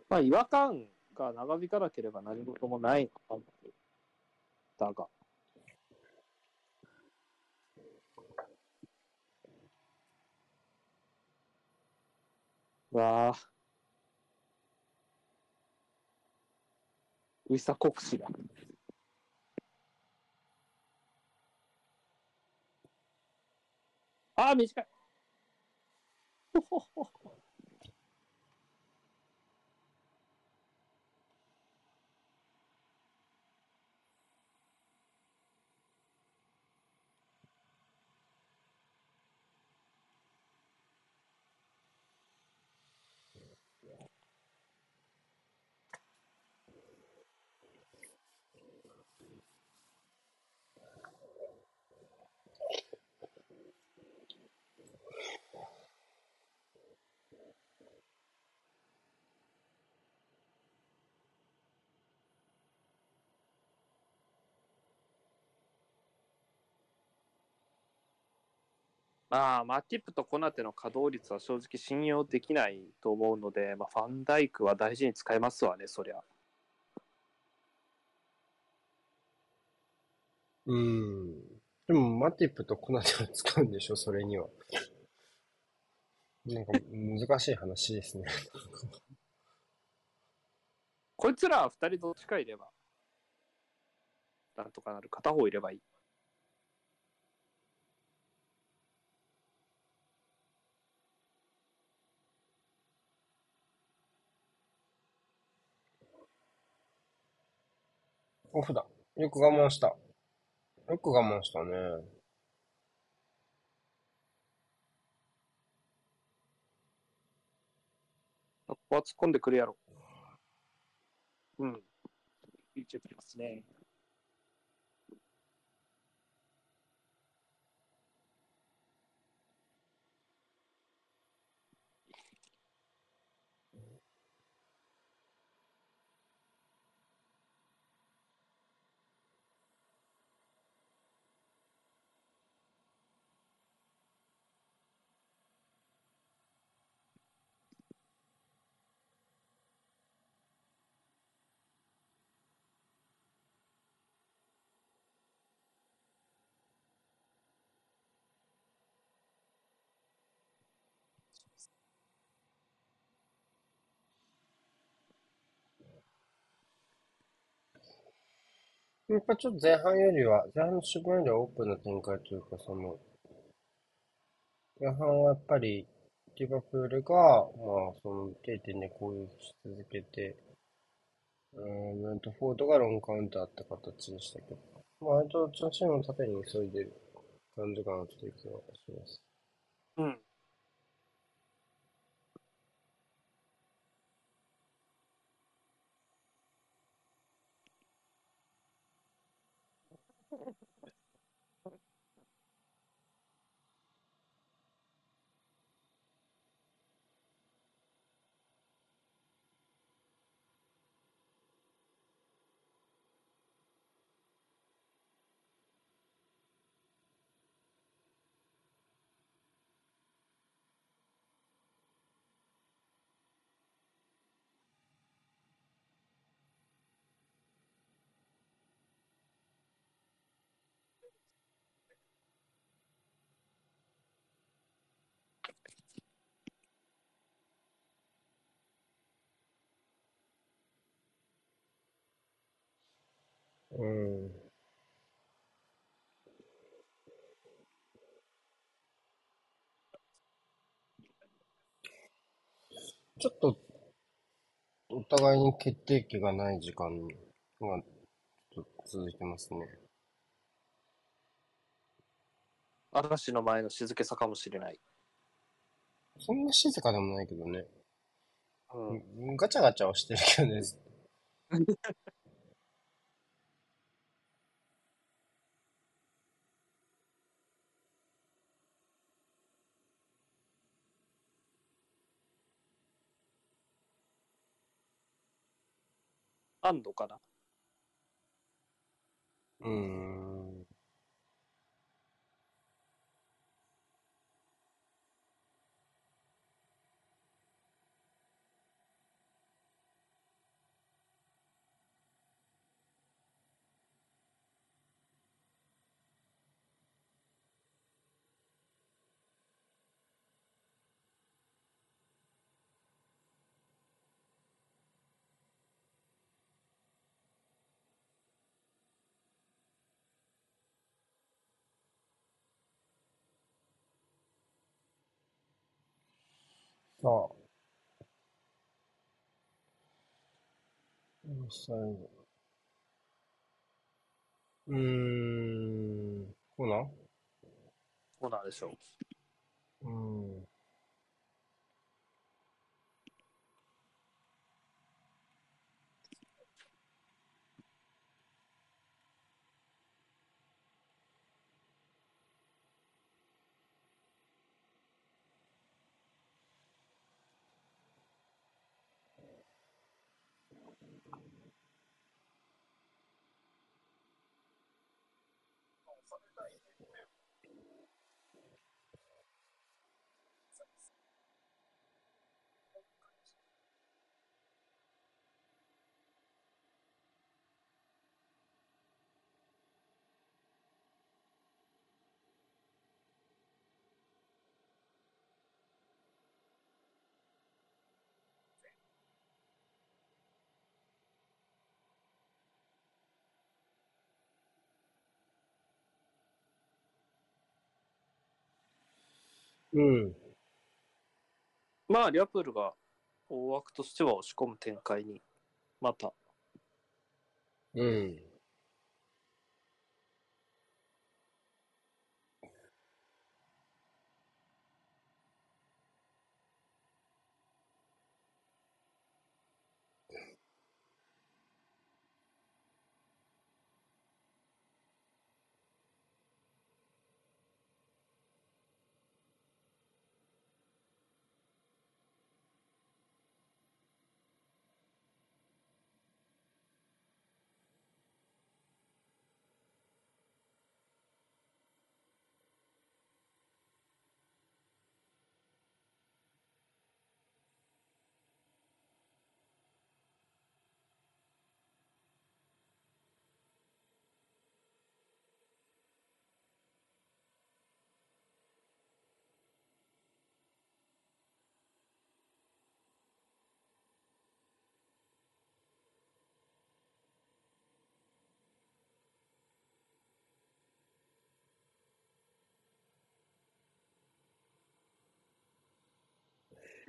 まあ、違和感が長引かなければ何事もないのかだが。うわぁ。ウィサ国士だ。ああ、短い。ほほほほ。まあ、マティップとコナテの稼働率は正直信用できないと思うので、まあ、ファンダイクは大事に使えますわね、そりゃ。うん。でも、マティップとコナテは使うんでしょ、それには。なんか、難しい話ですね。こいつら二人どっちかいれば、なんとかなる。片方いればいい。オフだ。よく我慢した。よく我慢したね。ここは突っ込んでくるやろ。うん。いいチェックですね。やっぱちょっと前半よりは、前半の終盤よりはオープンな展開というか、その、前半はやっぱり、リバプールが、まあ、その、ゼロてんで攻撃し続けて、うーん、なんとフォードがロングカウンターって形でしたけど、まあ、割とチャンシーの縦に急いでる感じかなという気がします。うん。うん。ちょっとお互いに決定機がない時間がちょっと続いてますね。嵐の前の静けさかもしれない。そんな静かでもないけどね。うん。ガチャガチャはしてるけどね。安堵かな。うーん。さあ、最後。うーん、コーナーそうなんでしょう。うん。うん。まあ、リアプールが大枠としては押し込む展開に、また。うん。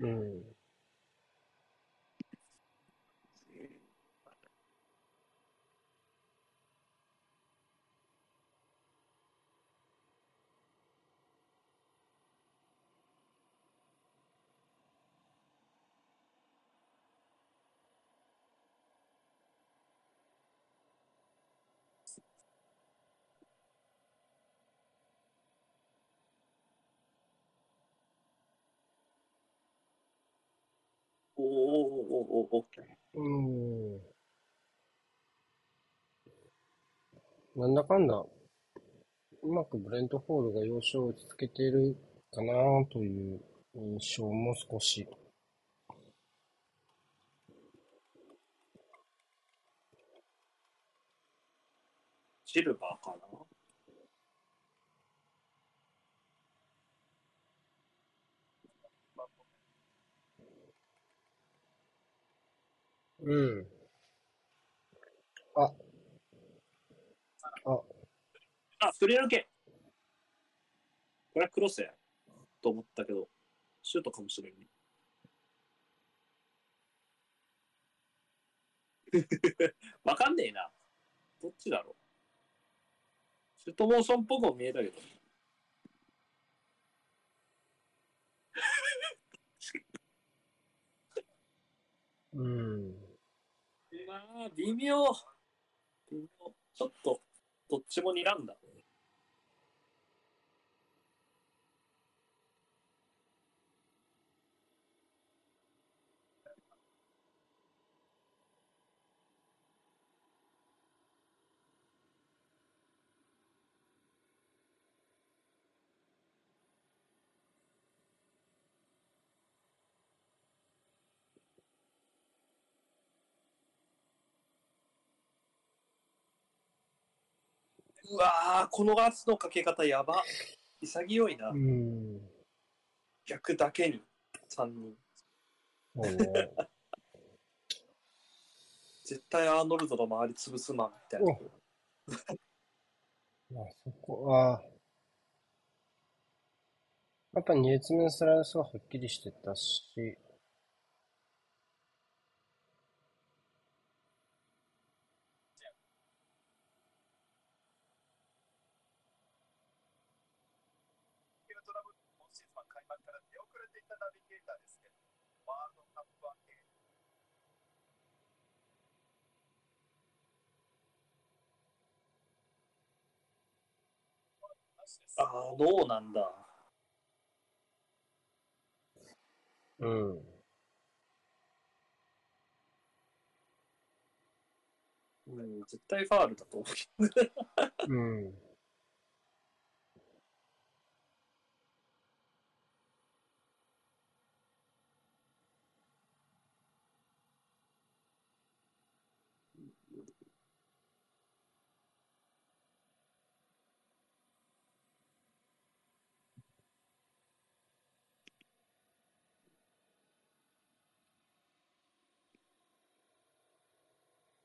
うん。おおおおおうん。なんだかんだ、うまくブレントフォードが要所を落ち着けているかなという印象も少し。シルバーかな。うん。あ、あ、振り抜け。これはクロスやと思ったけど、シュートかもしれんね。わかんねえな。どっちだろう。シュートモーションっぽくも見えたけど。うん。まあ、微妙。微妙。ちょっと、どっちも睨んだ。うわー、この圧のかけ方やば。潔いな。うん。逆だけに、さんにん。絶対アーノルドの周り潰すまんみたいな。あそこは、やっぱに列目のスライスははっきりしてたし、ああ、どうなんだ。うん。うん、絶対ファールだと思うけど。うん。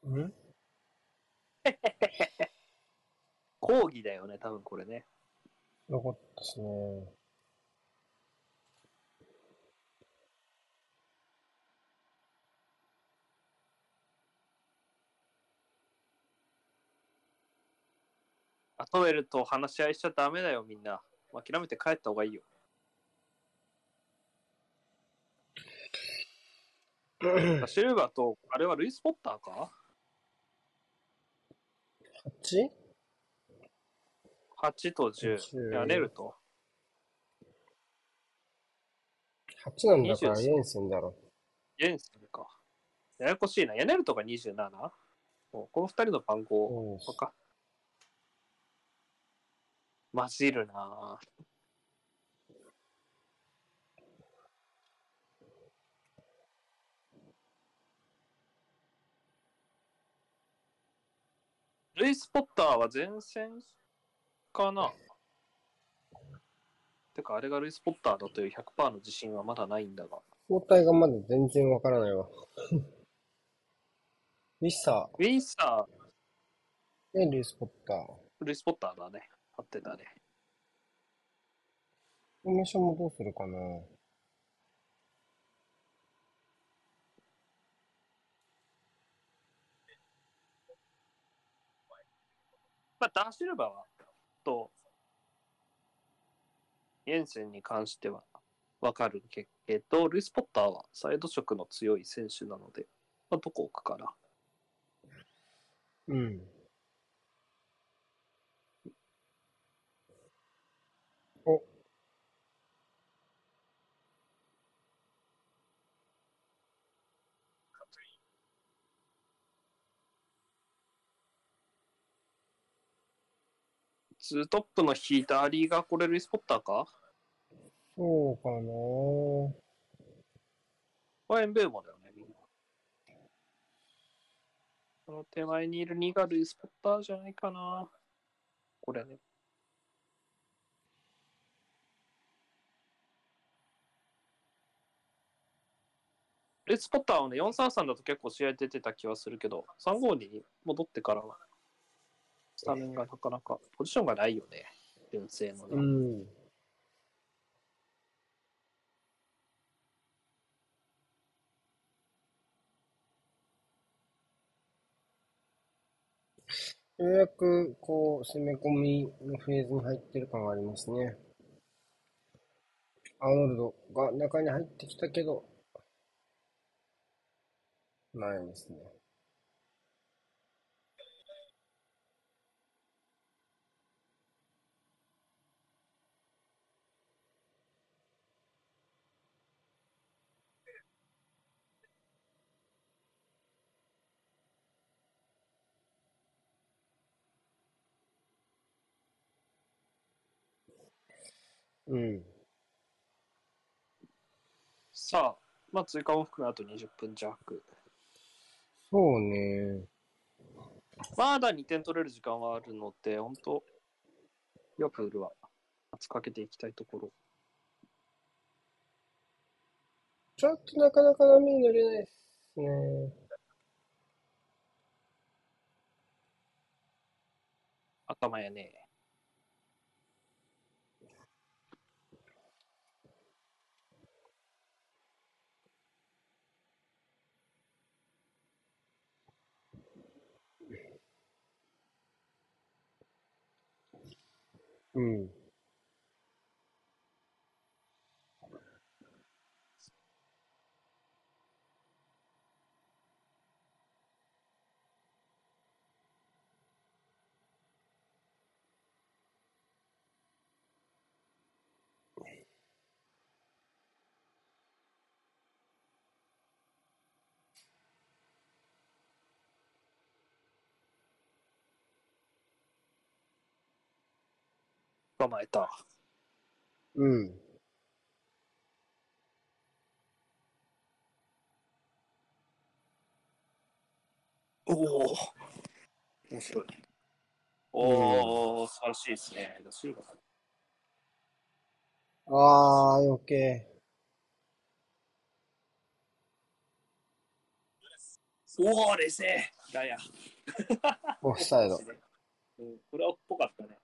ん抗議だよね、多分これね。よかったですね。アトメルと話し合いしちゃダメだよ、みんな。諦めて帰った方がいいよ。シルバーと、あれはルイス・ポッターかはち? はちとじゅう。やれると。はちなんだから、エンセンだろ。エンセンか。ややこしいな。やれるとがにじゅうなな。このふたりの番号とか。混じるなぁ。ルイス・ポッターは前線かなてか、あれがルイス・ポッターだという ひゃくパーセント の自信はまだないんだが。交代がまだ全然わからないわ。ウィサー。ウィサー。ね、ルイス・ポッター。ルイス・ポッターだね。合ってたね。フォーメーションもどうするかな。ダシルバはとエンセンに関しては分かるけど、ルイス・ポッターはサイド色の強い選手なので、まあ、どこ置くかな。うん。おツートップの左がこれルイス・ポッターかそうかなぁ。これエンベーモだよね、みんな。その手前にいるにがルイス・ポッターじゃないかなこれね。ルイス・ポッターはね、よんさんさんだと結構試合出てた気はするけど、さんごーに戻ってからはスタメンがなかなか、ポジションがないよね、純正の。うん。ようやく、こう、攻め込みのフェーズに入ってる感がありますね。アーノルドが中に入ってきたけど、ないですね。うん。さあ、まあ、追加往復があとにじゅっぷん弱。そうね。まだにてん取れる時間はあるので、本当、リバプールは圧かけていきたいところ。ちょっとなかなか波に乗れないですね。頭やね。うん。捕まえた。うん。おお。面白い。おお、うん、素晴らしいですね。ああ、余計。おお、冷静。だや。オフサイド。うん、これはっぽかったね。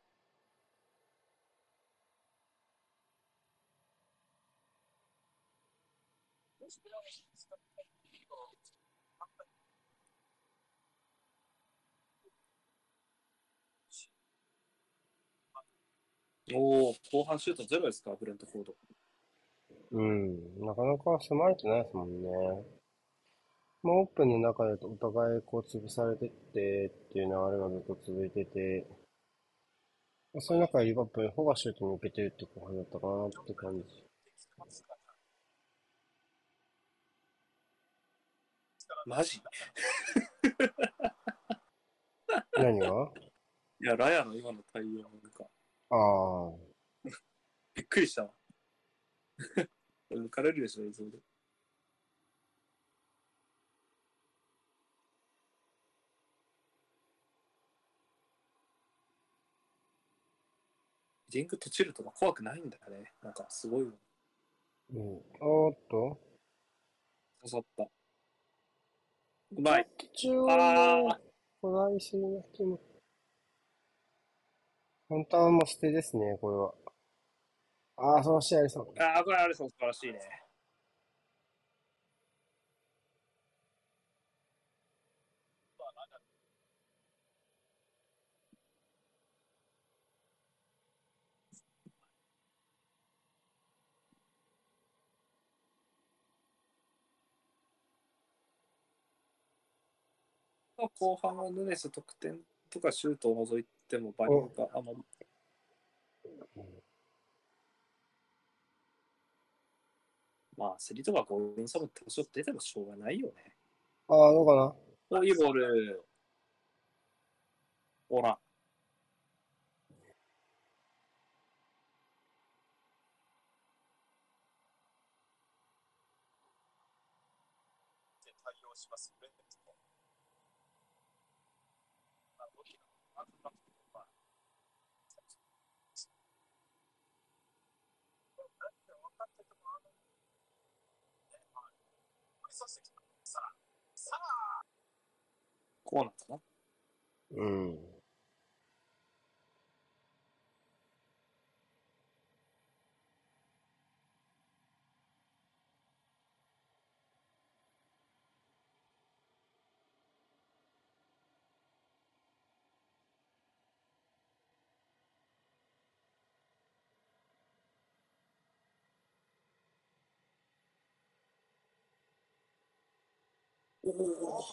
おお、後半シュートゼロですか、ブレントフォード。うん、なかなか迫れてないですもんね。まあ、オープンの中でお互いこう潰されてってっていう流れがずっと続いてて、まあ、そういう中でリバプールの方がシュートに向けてるって後半だったかなって感じ。マジ何がいや、ラヤの今の対応なんか。ああ。びっくりしたわ。抜かれるでしょ、映像で。リング閉じるとか怖くないんだよね。なんかすごいわ。うん。おーっと。刺さった。うまい。ああ。こだわりすぎなくても。本当はもう捨てですね、これは。ああ、その試合ありそう。ああ、これありそう、素晴らしいね。後半はヌネス得点とかシュートを除いて、でもバリンがあまり。まあ、セリとかゴールインサムって多少出てもしょうがないよね。ああ、どうかな。いいボール。ほら。で対応します。コーナーかな。うん。おお。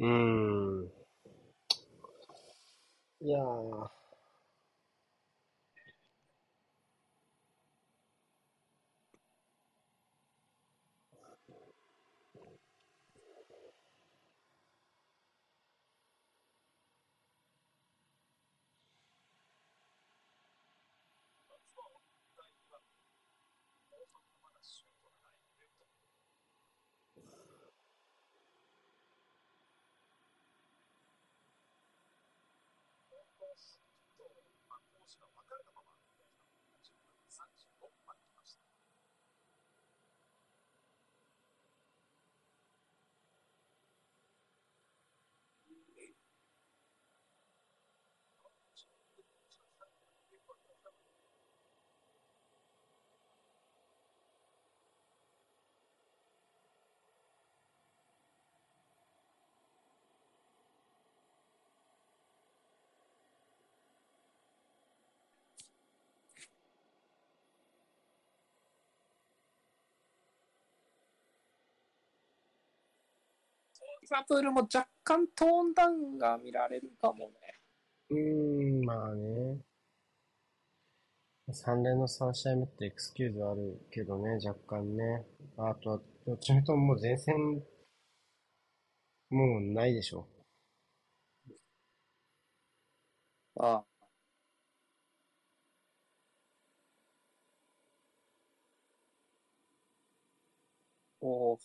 うーん。いやー、リバプールも若干トーンダウンが見られるかもね。うーん、まあね。さん連のさん試合目ってエクスキューズあるけどね、若干ね。あとは、どっちもとももう前線、もうないでしょ。ああ、おお、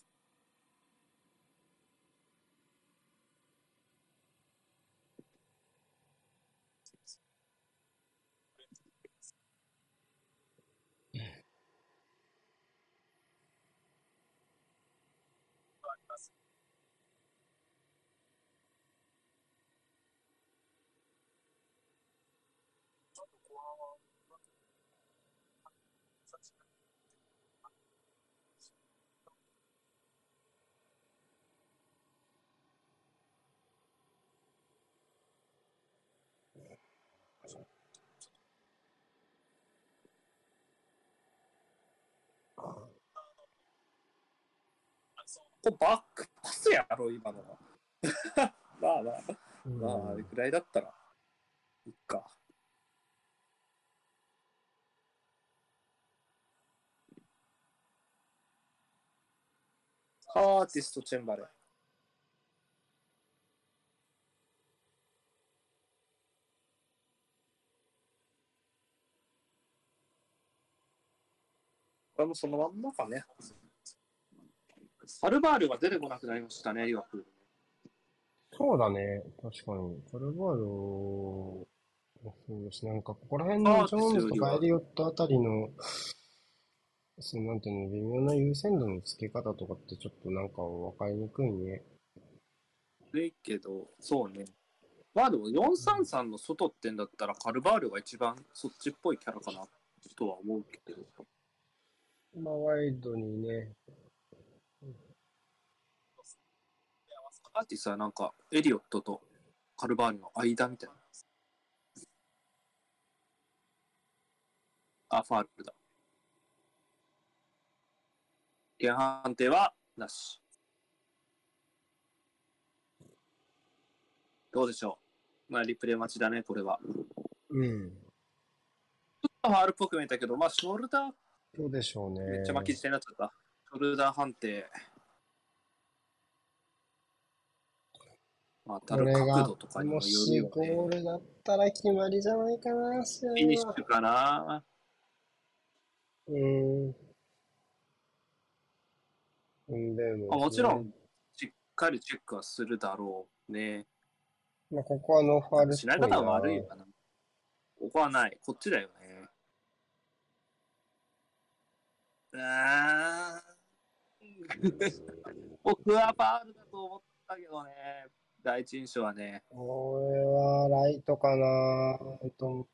これバックパスやろ、今のは。まあまあ、うまあ、あれん。くらいだったら、いっか。アーティスト、チェンバレン。これもそのまんまかね。アルバールが出てこなくなりましたね、リバプール。そうだね、確かに。カルバールを、そうですね、なんかここら辺のアージョティーンスズよとりかエは。リオットあたりの、そのなんていうの、微妙な優先度の付け方とかってちょっとなんか分かりにくいね。悪いけど、そうね。まあでもうん、よんさんさんの外ってんだったらカルバールが一番そっちっぽいキャラかなとは思うけど。まあ、ワイドにね、アーティスはなんかエリオットとカルバールの間みたいな。あ、ファールだ。原判定はなし。どうでしょう。まあリプレイ待ちだね、これは。うん、ファールっぽく見えたけど、まあショルダー、どうでしょうめっちゃ巻きね。舌になっちゃった。ショルダー判定、まあ、当たこるれ角が度とかにももよるしよね。ゴールだったら決まりじゃないかな、試合フィニッシは。ュかな。うん、運命もあ、もちろね。ん、しっかりチェックはするだろうね。まあ、ここはノーファールっしないぽい方はな。悪いよな。ここはない。こっちだよね。うーん。僕はパールだと思ったけどね。第一印象はね。これはライトかなと思っ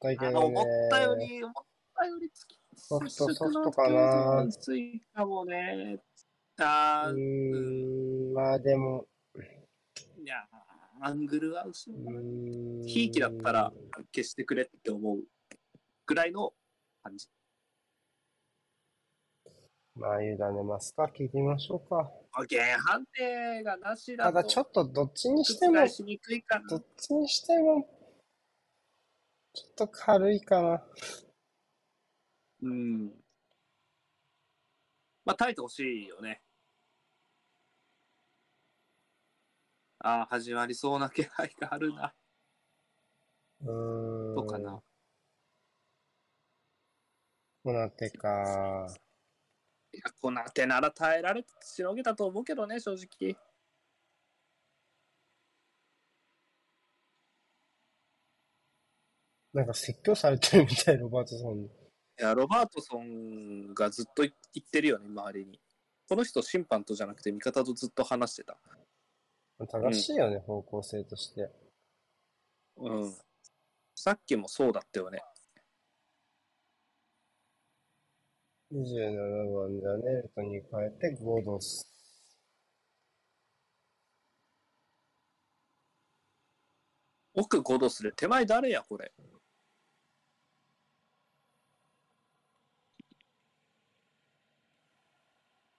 たけあの、ど思ったよね。り、思ったより突きソフ接ト、ソ触フトなか強度がな。薄いかもね。うーあー、うん。ん、まあでも、いやー、アングルは薄ういーかな。ひいきだったらん、消してくれって思うぐらいの感じ。まあ、委ねますか、聞いてみましょうか。オッケー、判定がなしだと。ただちょっとどっちにしても、しにくいかなどっちにしても、ちょっと軽いかな。うん。まあ、耐えてほしいよね。ああ、始まりそうな気配があるな。うーん。どうかな。こうなってか。いや、こなてなら耐えられてしのげたと思うけどね、正直。なんか説教されてるみたい、ロバートソンに。いや、ロバートソンがずっと言ってるよね、周りに。この人、審判とじゃなくて味方とずっと話してた。正しいよね、うん、方向性として。うん。さっきもそうだったよね。にじゅうななばんじゃね、ルトに変えてゴードンス。奥ゴードンスで、手前誰や、これ。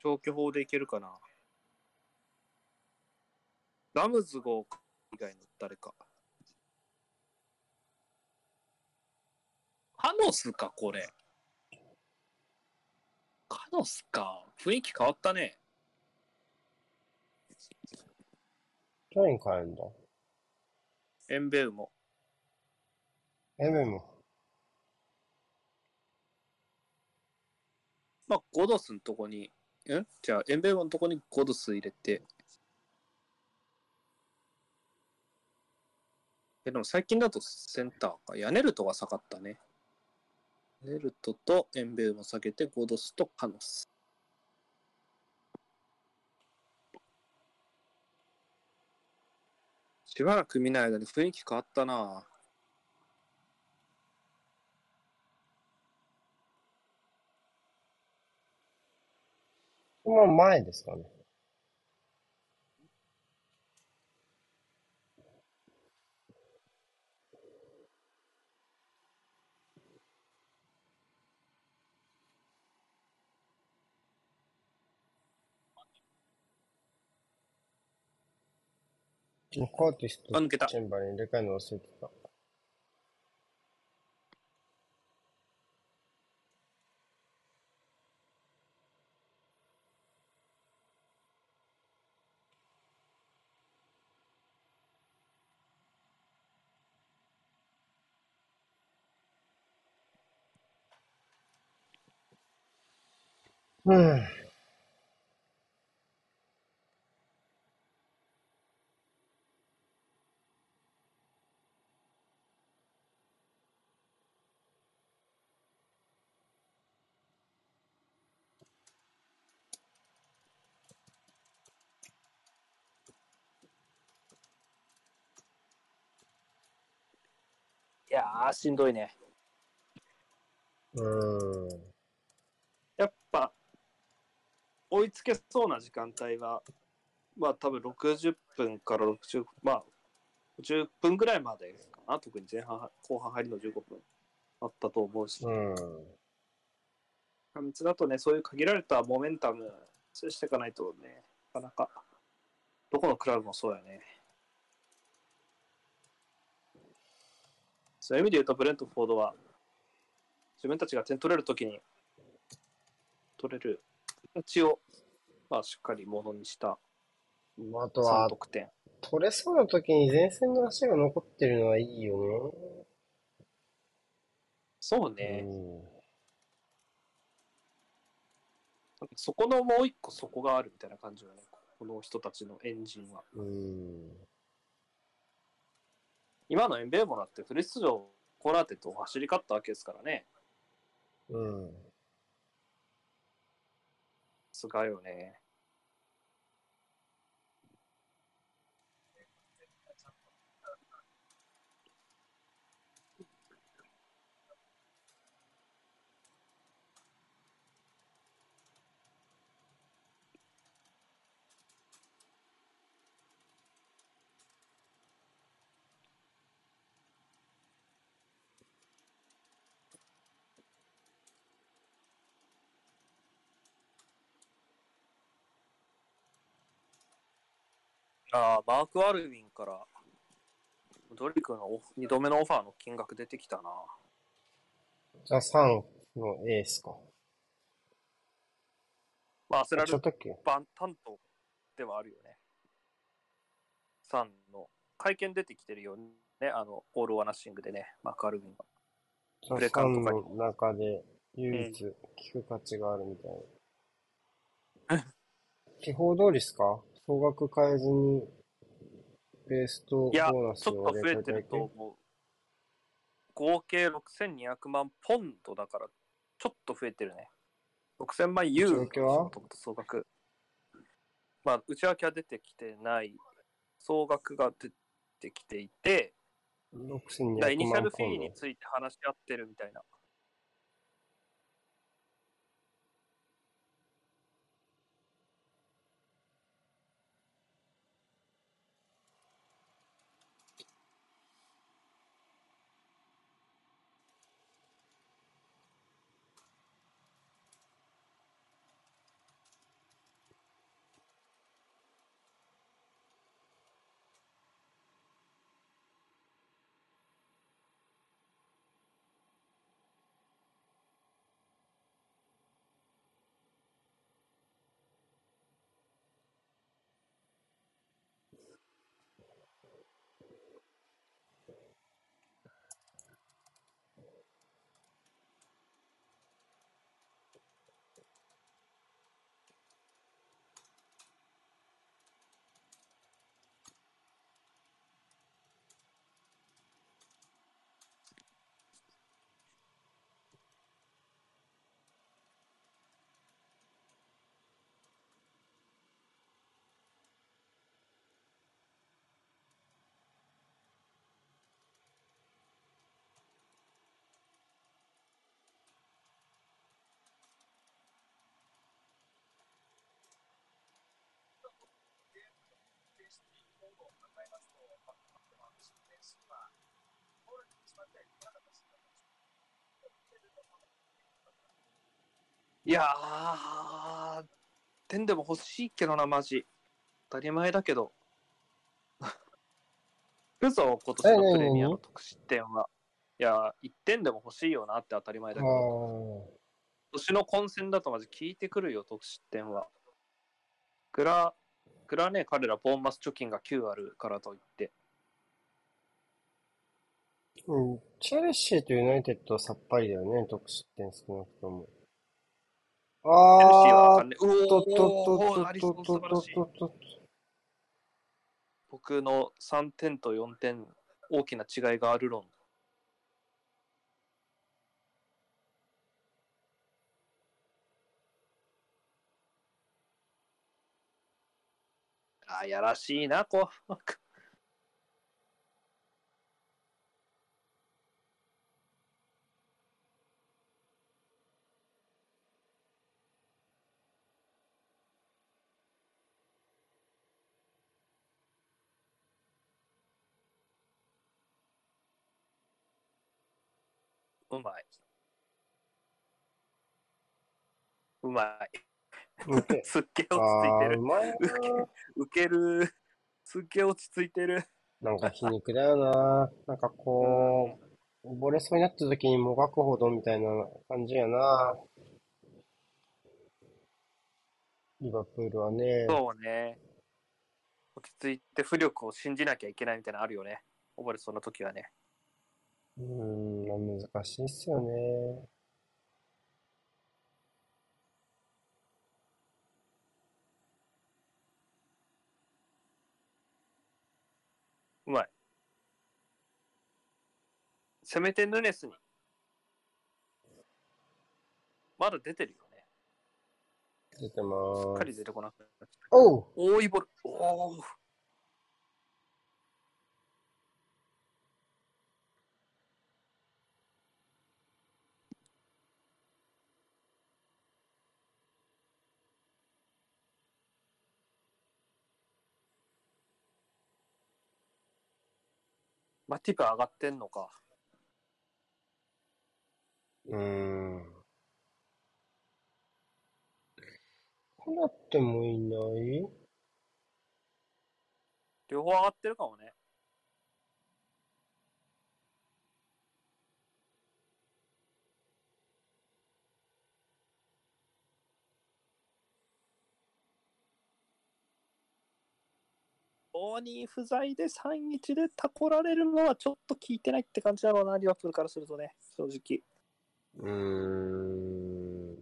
長距法でいけるかな。ラムズゴー以外の誰か。カノスか、これ。カノスか。雰囲気変わったね。誰に変えるんだ。エンベウモ。エンベウモ。まあ、ゴドスのとこに、んじゃあ、エンベウモのとこにゴドス入れて。え、でも最近だとセンターか。ヤネルトが下がったね。ネルトとエンベウも下げて、ゴドスとカノス。しばらく見ない間に雰囲気変わったな。この前ですかね。コーティスとチェンバに入れ替えるの忘れてた。うん。いやー、しんどいね。うん。やっぱ、追いつけそうな時間帯は、まあ多分ろくじゅっぷんからろくじゅう、まあ、じゅっぷんぐらいまでかな、特に前半、後半入りのじゅうごふんあったと思うし。うん。過密だとね、そういう限られたモメンタム、そうしていかないとね、なかなか、どこのクラブもそうやね。そういう意味で言うと、ブレントフォードは自分たちが点取れるときに取れる形を、まあ、しっかりものにしたさんとくてん。取れそうなときに前線の足が残ってるのはいいよね。そうね。うん、そこのもう一個そこがあるみたいな感じよね、この人たちのエンジンは。うん、今のエンベーモだってフル出場コラーテと走り勝ったわけですからね。うん。すごいよね。ああ、マーク・アルウィンからドリクのにどめのオファーの金額出てきたな。じゃあさんのエースか。まあアスラル版担当ではあるよね。さんの会見出てきてるよね、あのオール・オア・ナッシングでね、マーク・アルウィンが。プレカンとかにさんの中で唯一聞く価値があるみたいな。うん、基本通りですか？総額変えずにベースとボーナスを入れていや、ちょっと増えてると思う。合計ろくせんにひゃくまんポンドだから、ちょっと増えてるね。ろくせんまんユーロの総額。まあ、内訳は出てきてない。総額が出てきていて、イニシャルフィーについて話し合ってるみたいな。いやー、点でも欲しいけどな、マジ。当たり前だけど。嘘、今年のプレミアの得失点は。いやー、いってんでも欲しいよなって当たり前だけど。今年の混戦だとマジ効いてくるよ、得失点は。グラ、グラね、彼ら、ボーンマス貯金がきゅうあるからといって。うん、チェルシーとユナイテッドはさっぱりだよね、得失点少なくとも。あー、とっとっとっとっとっと。僕のさんてんとよんてん、大きな違いがある論。あ、やらしいな、こう。うまい。うまい。すっげえ落ち着いてる。ウケる。すっげえ落ち着いてる。なんか皮肉だよな。なんかこう、溺れそうになった時にもがくほどみたいな感じやな。リバプールはね。そうね。落ち着いて浮力を信じなきゃいけないみたいなのあるよね。溺れそうな時はね。うーん、難しいっすよね。うまい。せめてヌネスに。まだ出てるよね。出てまーす。しっかり出てこなくなっちゃった。おう！おー、いぼる。おー。マティプ上がってんのか。うーん。コナテもいない？両方上がってるかもね。大に不在で さんたいいち でタコられるのはちょっと効いてないって感じだろうな、リバプールからするとね、正直。うーん。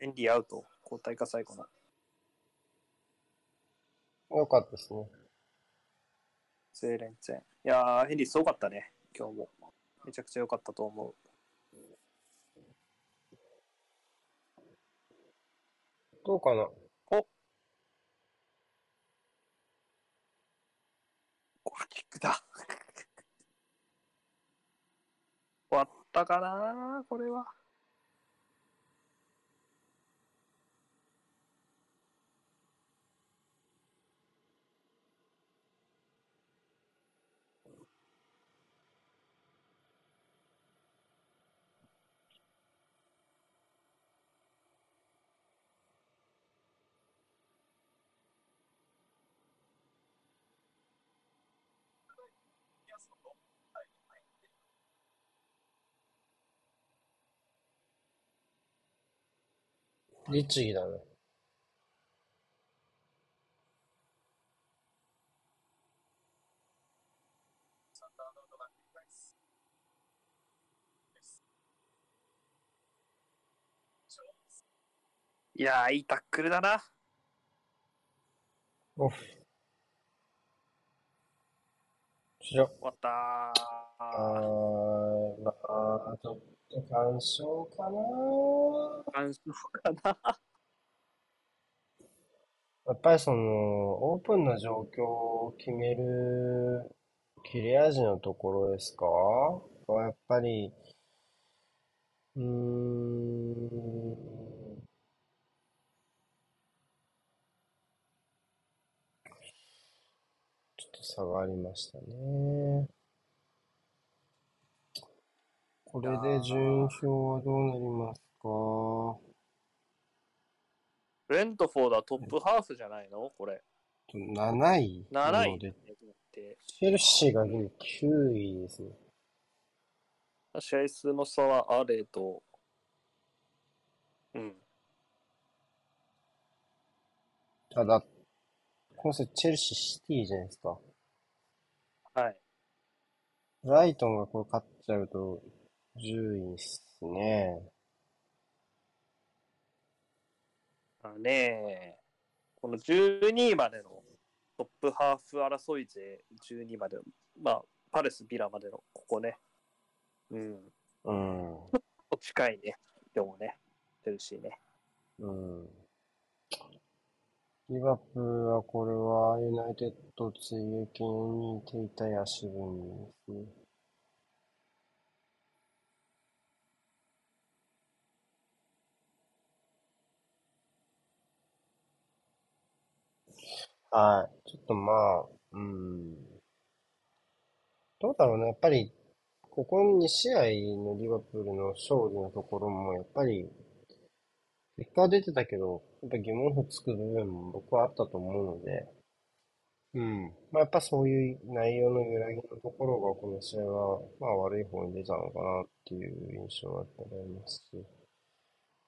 エンディアウト、交代か最後の。よかったですね。ゼーレンツェン。いやー、ヘンリーすごかったね。今日もめちゃくちゃ良かったと思う。どうかな。お、ゴールキックだ。終わったかなこれは。律儀だね。いやー、いいタックルだな。おっ、終わったー。あー、まあ、ちょっと干渉かな。干渉かな。やっぱりその、オープンな状況を決める切れ味のところですかは、やっぱり、うーん。差がありましたね。これで順表はどうなりますか。ブレントフォードはトップハーフじゃないのこれ。なない。なない。チェルシーがきゅういですね。試合数の差はあれと。うん。ただ、この人チェルシーシティじゃないですか。はい。ブライトンがこれ勝っちゃうとじゅういですね。あねえ、このじゅうにいまでのトップハーフ争い勢、じゅうにいまでの、まあ、パレス、ビラまでのここね。うん。うん。近いね。でもね、チェルシーね。うん。リバプールはこれはユナイテッド追撃に手痛い足踏みですね。はい。ちょっとまあ、うん。どうだろうね。やっぱり、ここに試合のリバプールの勝利のところも、やっぱり、結果は出てたけど、やっぱ疑問符つく部分も僕はあったと思うので、うん。まあやっぱそういう内容の揺らぎのところがこの試合は、まあ悪い方に出たのかなっていう印象はありますし、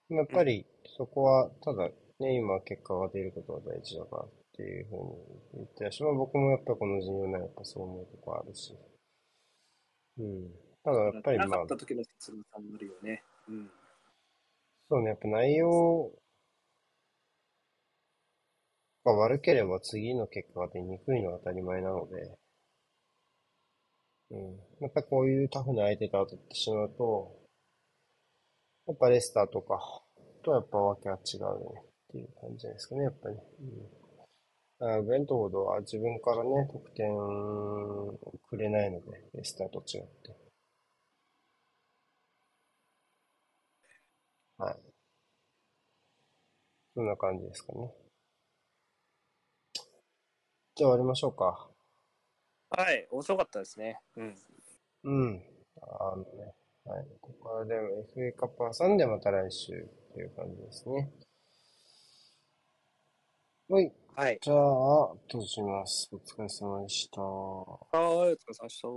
やっぱりそこはただね、今結果が出ることが大事だからっていうふうに言ってらっしゃる。まあ僕もやっぱこの陣容内やっぱそう思うとこあるし、うん。ただやっぱりまあ。なかった時の質問さんなるよね。うん。そうね、やっぱ内容が悪ければ次の結果が出にくいのは当たり前なので、うん。やっぱこういうタフな相手と当たってしまうと、やっぱレスターとかとはやっぱわけが違うねっていう感じじゃないですかね、やっぱり。うん。ブレントフォードは自分からね、得点をくれないので、レスターと違って。はい。そんな感じですかね。じゃあ終わりましょうか。はい、面白かったですね。うん。うん。あのね、はい、ここはでも エフエー カップ挟んでまた来週っていう感じですね。はい。はい。じゃあ、閉じます。お疲れ様でした。はい、お疲れ様でした。